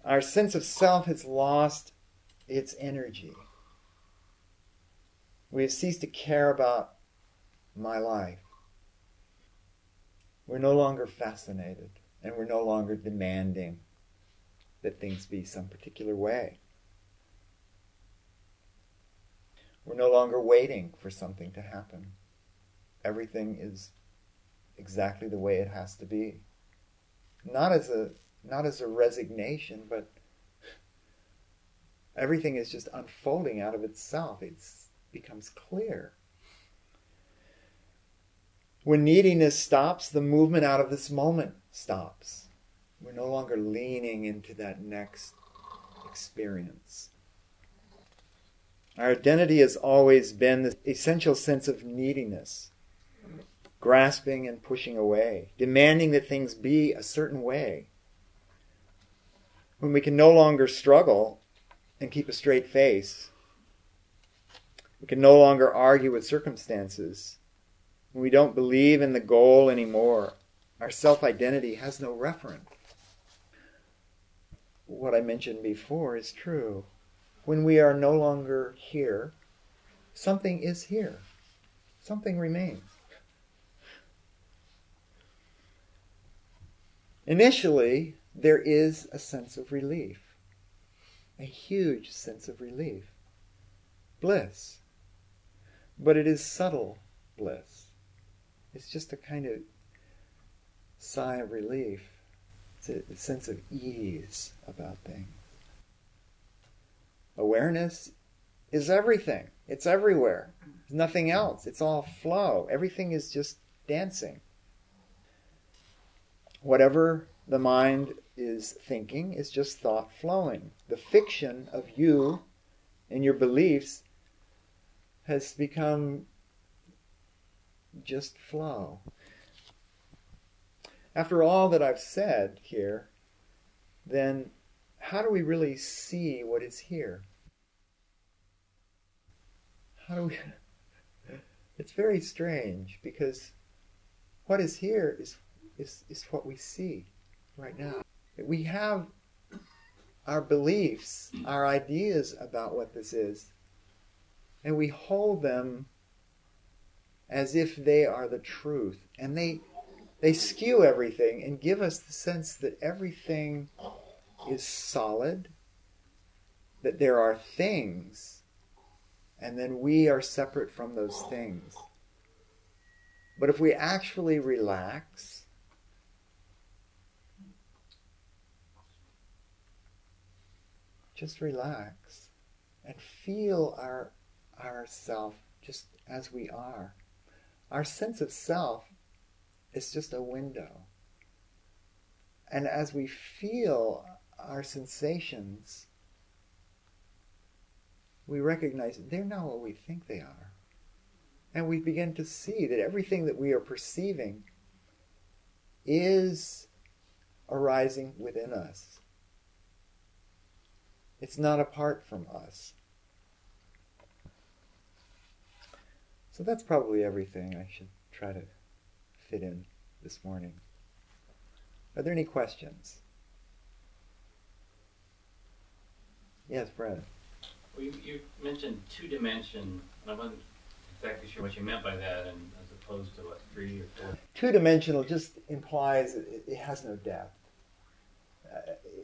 Our sense of self has lost its energy. We have ceased to care about my life. We're no longer fascinated, and we're no longer demanding that things be some particular way. We're no longer waiting for something to happen. Everything is exactly the way it has to be. Not as a resignation, but everything is just unfolding out of itself. It's becomes clear. When neediness stops, the movement out of this moment stops. We're no longer leaning into that next experience. Our identity has always been the essential sense of neediness, grasping and pushing away, demanding that things be a certain way. When we can no longer struggle and keep a straight face, we can no longer argue with circumstances. We don't believe in the goal anymore. Our self-identity has no referent. What I mentioned before is true. When we are no longer here, something is here. Something remains. Initially, there is a sense of relief, a huge sense of relief, bliss. But it is subtle bliss. It's just a kind of sigh of relief. It's a sense of ease about things. Awareness is everything. It's everywhere. There's nothing else. It's all flow. Everything is just dancing. Whatever the mind is thinking is just thought flowing. The fiction of you and your beliefs has become just flow. After all that I've said here, then how do we really see what is here? How do we... It's very strange, because what is here is what we see right now. We have our beliefs, our ideas about what this is, and we hold them as if they are the truth. And they skew everything and give us the sense that everything is solid, that there are things, and then we are separate from those things. But if we actually relax, just relax and feel our self just as we are. Our sense of self is just a window. And as we feel our sensations, we recognize they're not what we think they are. And we begin to see that everything that we are perceiving is arising within us. It's not apart from us. So that's probably everything I should try to fit in this morning. Are there any questions? Yes, Brad. Well, you mentioned two dimension, and I wasn't exactly sure what you meant by that, and as opposed to what, three or four? Two-dimensional just implies it has no depth.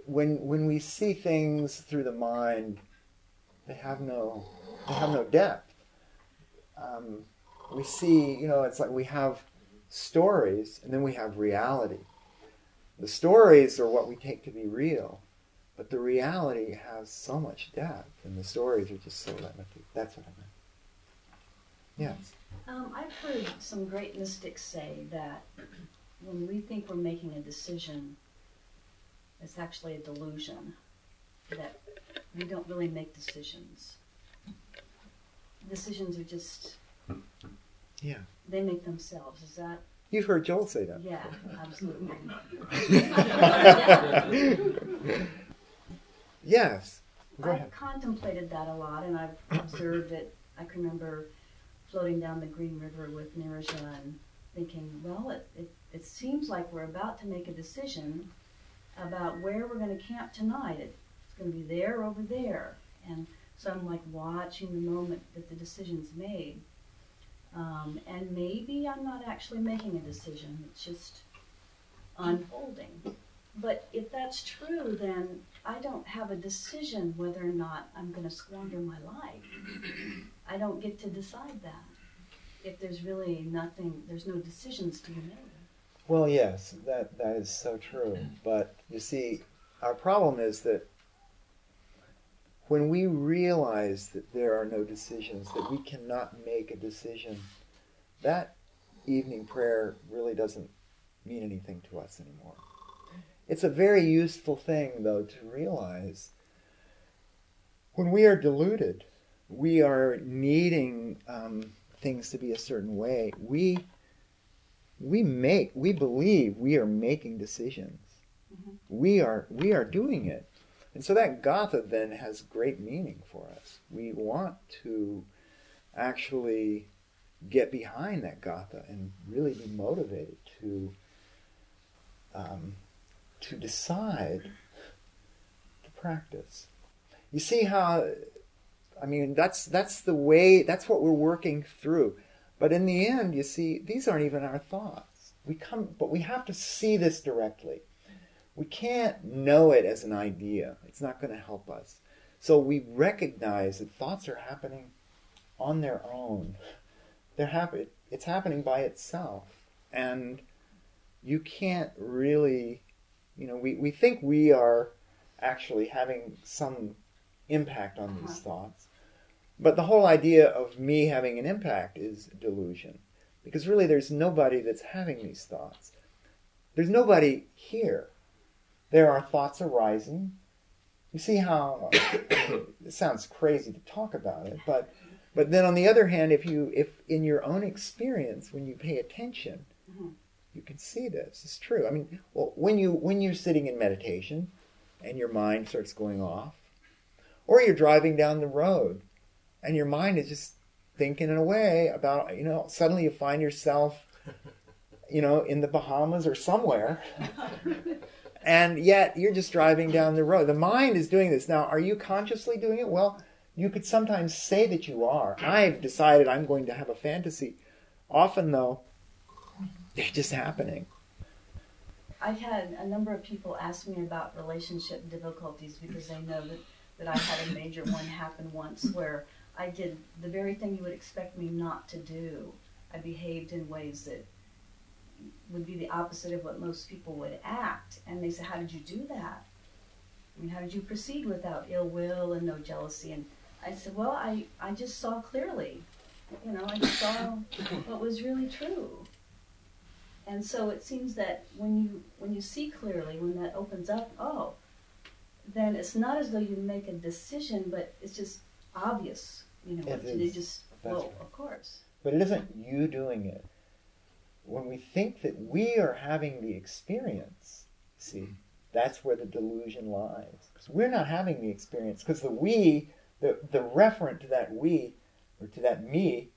When we see things through the mind, they have no depth. We see, it's like we have stories and then we have reality. The stories are what we take to be real, but the reality has so much depth, and the stories are just so limited. That's what I meant. Yes? I've heard some great mystics say that when we think we're making a decision, it's actually a delusion, that we don't really make decisions. Decisions are just... Yeah. They make themselves. Is that... You've heard Joel say that. Yeah, absolutely. Yeah. Yes. Go ahead. I've contemplated that a lot, and I've observed it. I can remember floating down the Green River with Nerisha and thinking, well, it seems like we're about to make a decision about where we're going to camp tonight. It's going to be there or over there. And so I'm like watching the moment that the decision's made. And maybe I'm not actually making a decision, it's just unfolding. But if that's true, then I don't have a decision whether or not I'm going to squander my life. I don't get to decide that. If there's really nothing, there's no decisions to be made. Well, yes, that is so true. But you see, our problem is that when we realize that there are no decisions, that we cannot make a decision, that evening prayer really doesn't mean anything to us anymore. It's a very useful thing, though, to realize when we are deluded, we are needing things to be a certain way. We believe we are making decisions. Mm-hmm. We are doing it. And so that gatha then has great meaning for us. We want to actually get behind that gatha and really be motivated to decide to practice. You see how I mean, that's the way, that's what we're working through. But in the end, you see, these aren't even our thoughts. But we have to see this directly. We can't know it as an idea. It's not going to help us. So we recognize that thoughts are happening on their own. It's happening by itself. And you can't really, you know, we think we are actually having some impact on these thoughts. But the whole idea of me having an impact is delusion. Because really there's nobody that's having these thoughts. There's nobody here. There are thoughts arising. You see how, it sounds crazy to talk about it, but then on the other hand, if in your own experience, when you pay attention, you can see this. It's true. I mean, well, when you're sitting in meditation and your mind starts going off, or you're driving down the road and your mind is just thinking away about, you know, suddenly you find yourself, you know, in the Bahamas or somewhere. And yet you're just driving down the road. The mind is doing this. Now, are you consciously doing it? Well, you could sometimes say that you are. I've decided I'm going to have a fantasy. Often, though, they're just happening. I've had a number of people ask me about relationship difficulties because they know that I had a major one happen once where I did the very thing you would expect me not to do. I behaved in ways that would be the opposite of what most people would act. And they said, how did you do that? I mean, how did you proceed without ill will and no jealousy? And I said, well, I just saw clearly. You know, I just saw what was really true. And so it seems that when you see clearly, when that opens up, oh, then it's not as though you make a decision, but it's just obvious, you know, what to do. Just, well, of course. But it isn't you doing it. When we think that we are having the experience, see, that's where the delusion lies. Because we're not having the experience, because the we, the referent to that we, or to that me,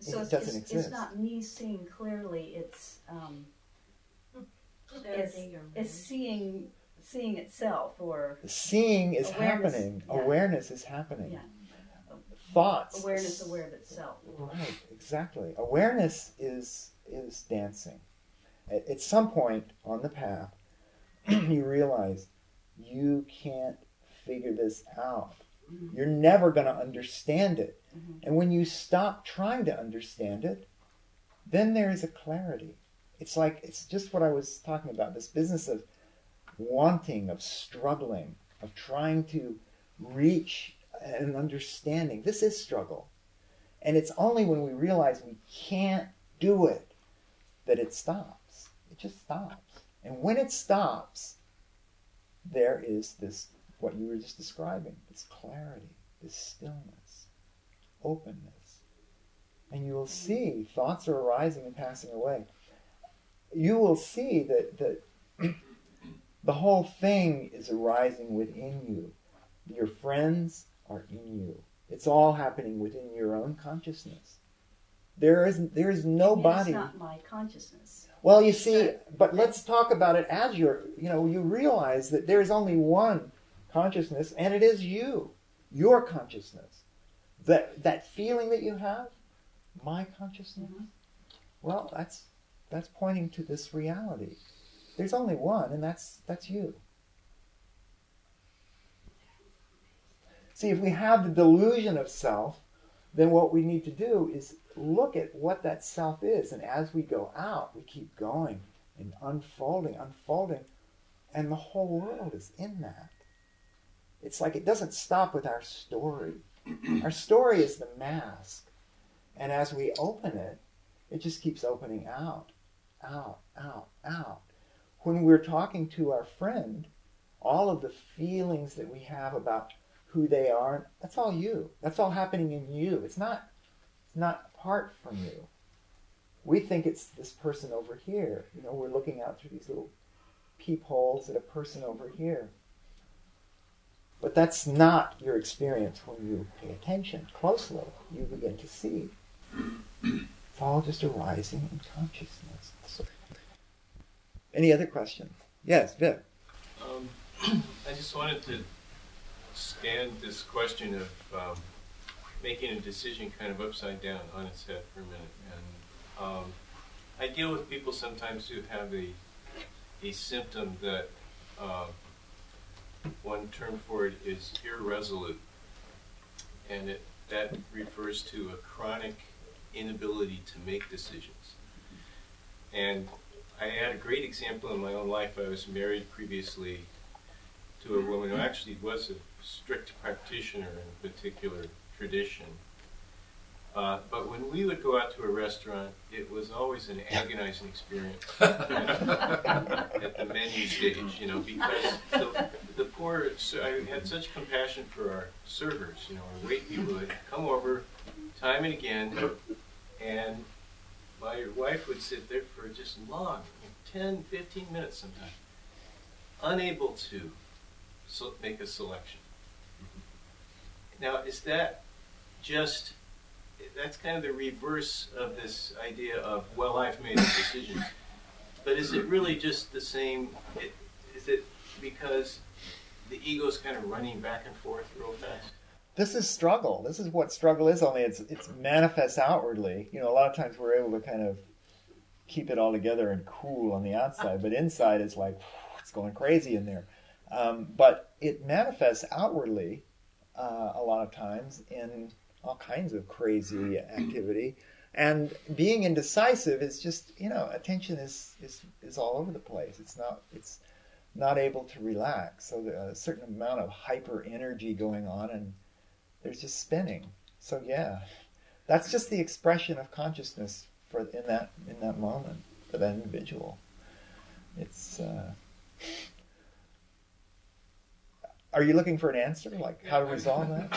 so it doesn't exist. It's not me seeing clearly, it's seeing itself, or... Seeing is awareness, happening. Yeah. Awareness is happening. Yeah. Thoughts. Awareness aware of itself. Right, exactly. Awareness is dancing. At some point on the path, you realize you can't figure this out. Mm-hmm. You're never going to understand it. Mm-hmm. And when you stop trying to understand it, then there is a clarity. It's like, it's just what I was talking about, this business of wanting, of struggling, of trying to reach an understanding. This is struggle. And it's only when we realize we can't do it that it stops. It just stops. And when it stops, there is this, what you were just describing, this clarity, this stillness, openness. And you will see thoughts are arising and passing away. You will see that the whole thing is arising within you. Your friends are in you. It's all happening within your own consciousness. There is nobody. It's not my consciousness. Well, you see, but let's talk about it as you realize that there is only one consciousness, and it is you, your consciousness. That feeling that you have, my consciousness. Mm-hmm. Well, that's pointing to this reality. There's only one, and that's you. See, if we have the delusion of self, then what we need to do is look at what that self is. And as we go out, we keep going and unfolding. And the whole world is in that. It's like it doesn't stop with our story. Our story is the mask. And as we open it, it just keeps opening out. When we're talking to our friend, all of the feelings that we have about who they are, that's all you. That's all happening in you. It's not apart from you. We think it's this person over here. You know, we're looking out through these little peepholes at a person over here. But that's not your experience when you pay attention closely. You begin to see. It's all just arising in consciousness. So, any other questions? Yes, Viv. I just wanted to stand this question of making a decision kind of upside down, on its head for a minute. And I deal with people sometimes who have a symptom that one term for it is irresolute, and that refers to a chronic inability to make decisions. And I had a great example in my own life. I was married previously to a woman who actually was a strict practitioner in a particular tradition. But when we would go out to a restaurant, it was always an agonizing experience at the menu stage, you know, because the poor, so I had such compassion for our servers, you know, our wait people would come over time and again, and my wife would sit there for just long, 10, 15 minutes sometimes, unable to make a selection. Now, is that just... that's kind of the reverse of this idea of, well, I've made a decision. But is it really just the same? Is it because the ego's kind of running back and forth real fast? This is struggle. This is what struggle is, only it's manifests outwardly. You know, a lot of times we're able to kind of keep it all together and cool on the outside, but inside it's like, it's going crazy in there. But it manifests outwardly a lot of times in all kinds of crazy activity. And being indecisive is just, you know, attention is all over the place. It's not able to relax. So there's a certain amount of hyper energy going on, and there's just spinning. So yeah, that's just the expression of consciousness for in that moment for that individual. It's. Are you looking for an answer, like how to resolve that?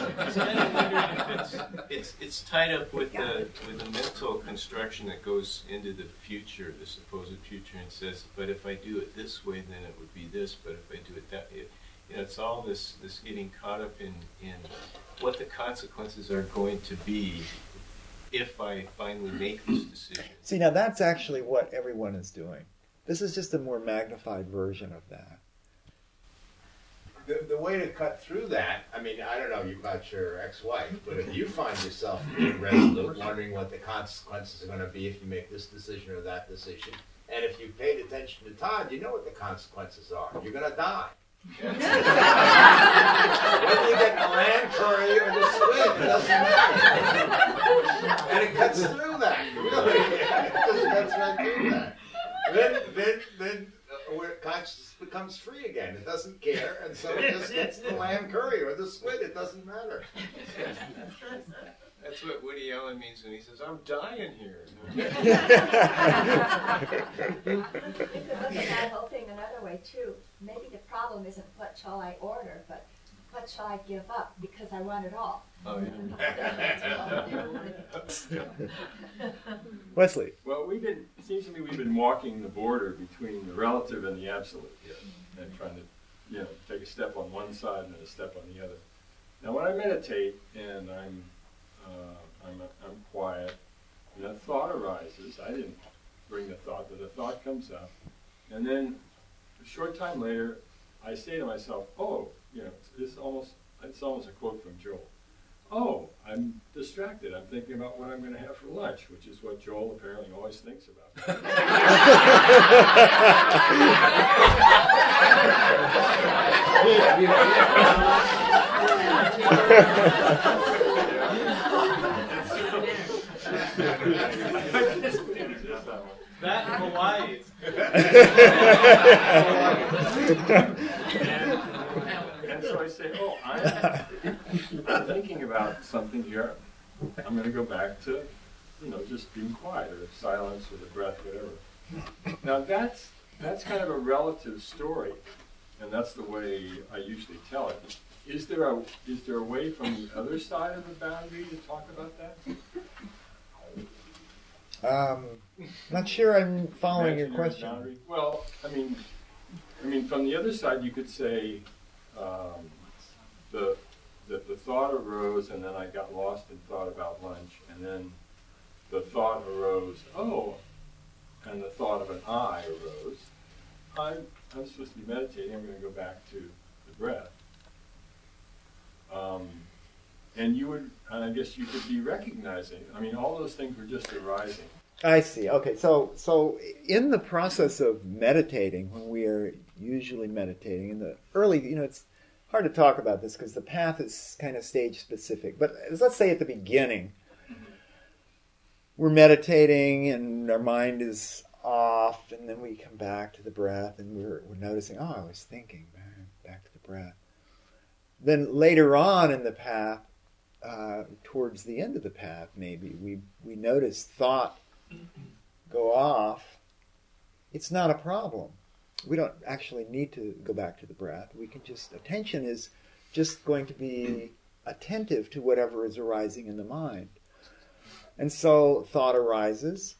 It's tied up with the mental construction that goes into the future, the supposed future, and says, but if I do it this way, then it would be this. But if I do it that, you know, it's all this getting caught up in what the consequences are going to be if I finally make this decision. See, now that's actually what everyone is doing. This is just a more magnified version of that. The way to cut through that, I mean, I don't know about your ex-wife, but if you find yourself irresolute, wondering what the consequences are going to be if you make this decision or that decision, and if you paid attention to Todd, you know what the consequences are. You're going to die. Whether you get the land curry or the swing, it doesn't matter. And it cuts through that, really. It just cuts right through that. Then where consciousness becomes free again. It doesn't care, and so it just gets the lamb curry or the squid. It doesn't matter. That's what Woody Allen means when he says, I'm dying here. You could look at that whole thing another way, too. Maybe the problem isn't what shall I order, but what shall I give up because I want it all. Oh, yeah. Wesley. Well, it seems to me we've been walking the border between the relative and the absolute here, and trying to, you know, take a step on one side and then a step on the other. Now, when I meditate and I'm quiet, and a thought arises. I didn't bring the thought, but the thought comes up, and then a short time later, I say to myself, "Oh, you know, it's almost a quote from Joel." Oh, I'm distracted. I'm thinking about what I'm going to have for lunch, which is what Joel apparently always thinks about. That in Hawaii. And so I say, oh, I'm thinking about something here. I'm going to go back to, you know, just being quiet or silence or the breath, whatever. Now that's kind of a relative story, and that's the way I usually tell it. Is there a way from the other side of the boundary to talk about that? Not sure I'm following your question. Boundary. Well, I mean, from the other side, you could say the thought arose, and then I got lost in thought about lunch, and then the thought arose, oh, and the thought of an I arose. I'm supposed to be meditating. I'm going to go back to the breath. And you would, And I guess you could be recognizing. I mean, all those things were just arising. I see. Okay, so in the process of meditating, when we are usually meditating, in the early, it's hard to talk about this because the path is kind of stage specific. But let's say at the beginning, we're meditating and our mind is off, and then we come back to the breath, and we're noticing, oh, I was thinking, man, back to the breath. Then later on in the path, towards the end of the path, maybe we notice thought go off. It's not a problem. We don't actually need to go back to the breath. We can just, attention is just going to be attentive to whatever is arising in the mind. And so thought arises.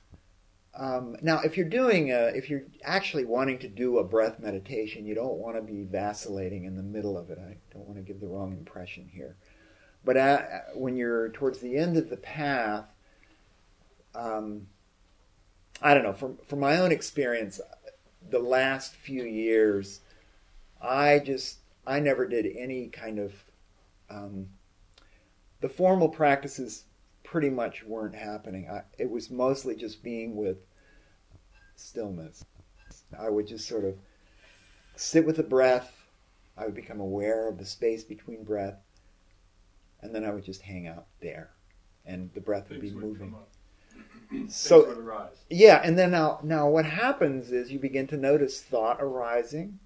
Now, if you're actually wanting to do a breath meditation, you don't want to be vacillating in the middle of it. I don't want to give the wrong impression here. But when you're towards the end of the path, I don't know, from my own experience, the last few years, I never did any kind of, the formal practices pretty much weren't happening. It was mostly just being with stillness. I would just sort of sit with the breath. I would become aware of the space between breath. And then I would just hang out there. And the breath would be moving. So, yeah, and then now what happens is you begin to notice thought arising.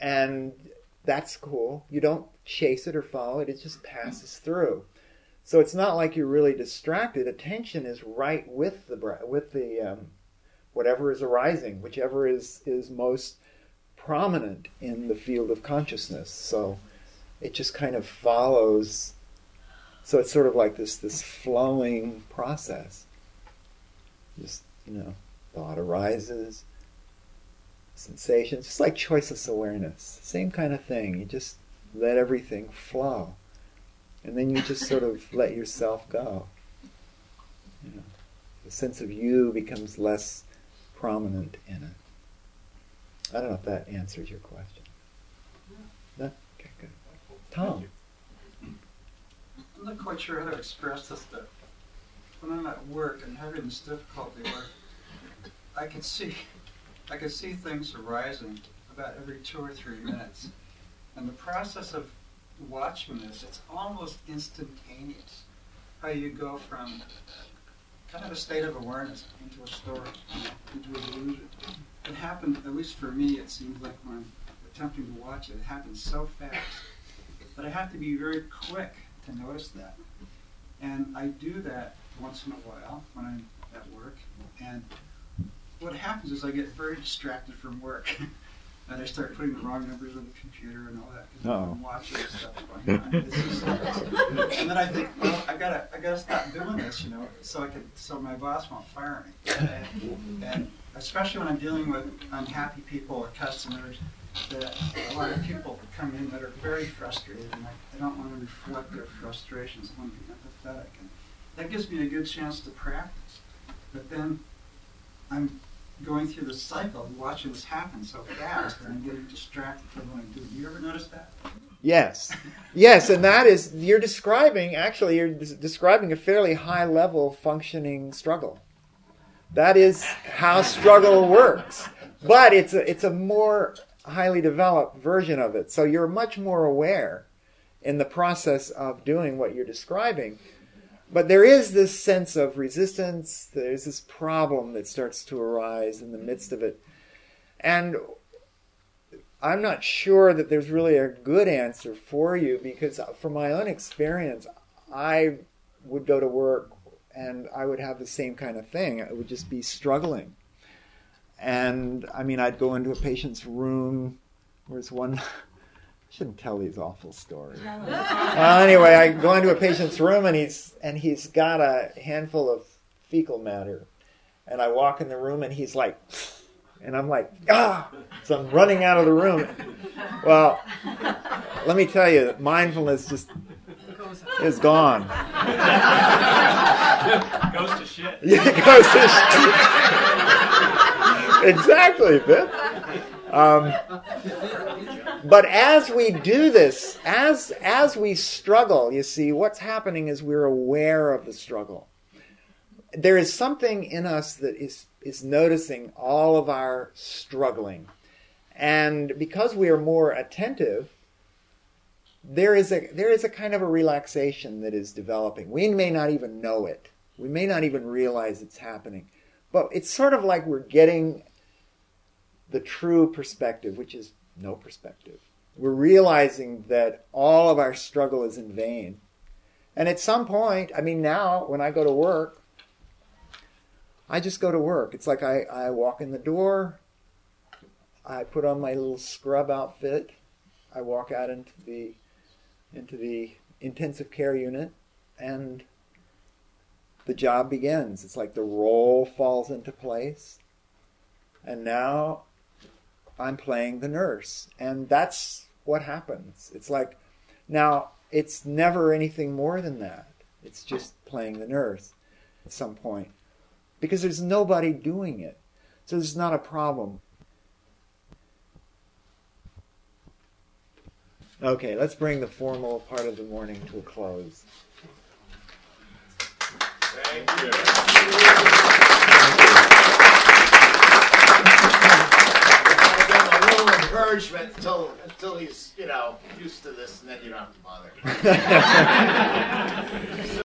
And that's cool. You don't chase it or follow it. It just passes through. So it's not like you're really distracted. Attention is right with the breath, with the whatever is arising, whichever is most prominent in the field of consciousness. So it just kind of follows. So it's sort of like this flowing process. Just, thought arises, sensations, just like choiceless awareness. Same kind of thing. You just let everything flow. And then you just sort of let yourself go. The sense of you becomes less prominent in it. I don't know if that answers your question. No? Okay, good. Tom? I'm not quite sure how to express this, but when I'm at work and having this difficulty where I can see things arising about every 2 or 3 minutes. And the process of watching this, it's almost instantaneous how you go from kind of a state of awareness into a story, into a delusion. It happened, at least for me, it seems like when I'm attempting to watch it, it happens so fast that I have to be very quick to notice that. And I do that once in a while when I'm at work, and what happens is I get very distracted from work. And I start putting the wrong numbers on the computer and all that because I'm watching this stuff going on. And then I think, well, I gotta stop doing this, so my boss won't fire me. And especially when I'm dealing with unhappy people or customers, that a lot of people come in that are very frustrated, and I don't want to reflect their frustrations. I want to be empathetic, and that gives me a good chance to practice. But then I'm going through the cycle and watching this happen so fast, and I'm getting distracted from what I'm doing. Do you ever notice that? Yes. Yes, and that is, you're describing a fairly high-level functioning struggle. That is how struggle works. But it's a more highly developed version of it. So you're much more aware in the process of doing what you're describing. But there is this sense of resistance. There's this problem that starts to arise in the midst of it. And I'm not sure that there's really a good answer for you, because from my own experience, I would go to work and I would have the same kind of thing. I would just be struggling. And, I'd go into a patient's room. There's one... I shouldn't tell these awful stories. Anyway, I go into a patient's room and he's got a handful of fecal matter. And I walk in the room and he's like, and I'm like, ah! So I'm running out of the room. Well, let me tell you, mindfulness just is gone. Goes to shit. Yeah, it goes to shit. Exactly, Biff. But as we do this, as we struggle, you see, what's happening is we're aware of the struggle. There is something in us that is noticing all of our struggling. And because we are more attentive, there is a kind of a relaxation that is developing. We may not even know it. We may not even realize it's happening. But it's sort of like we're getting the true perspective, which is no perspective. We're realizing that all of our struggle is in vain. And at some point, I mean, now when I go to work, I just go to work. It's like I walk in the door, I put on my little scrub outfit, I walk out into the intensive care unit, and the job begins. It's like the role falls into place. And now I'm playing the nurse. And that's what happens. It's like, now, it's never anything more than that. It's just playing the nurse at some point. Because there's nobody doing it. So there's not a problem. Okay, let's bring the formal part of the morning to a close. Thank you. I'll give him a little encouragement until he's used to this, and then you don't have to bother.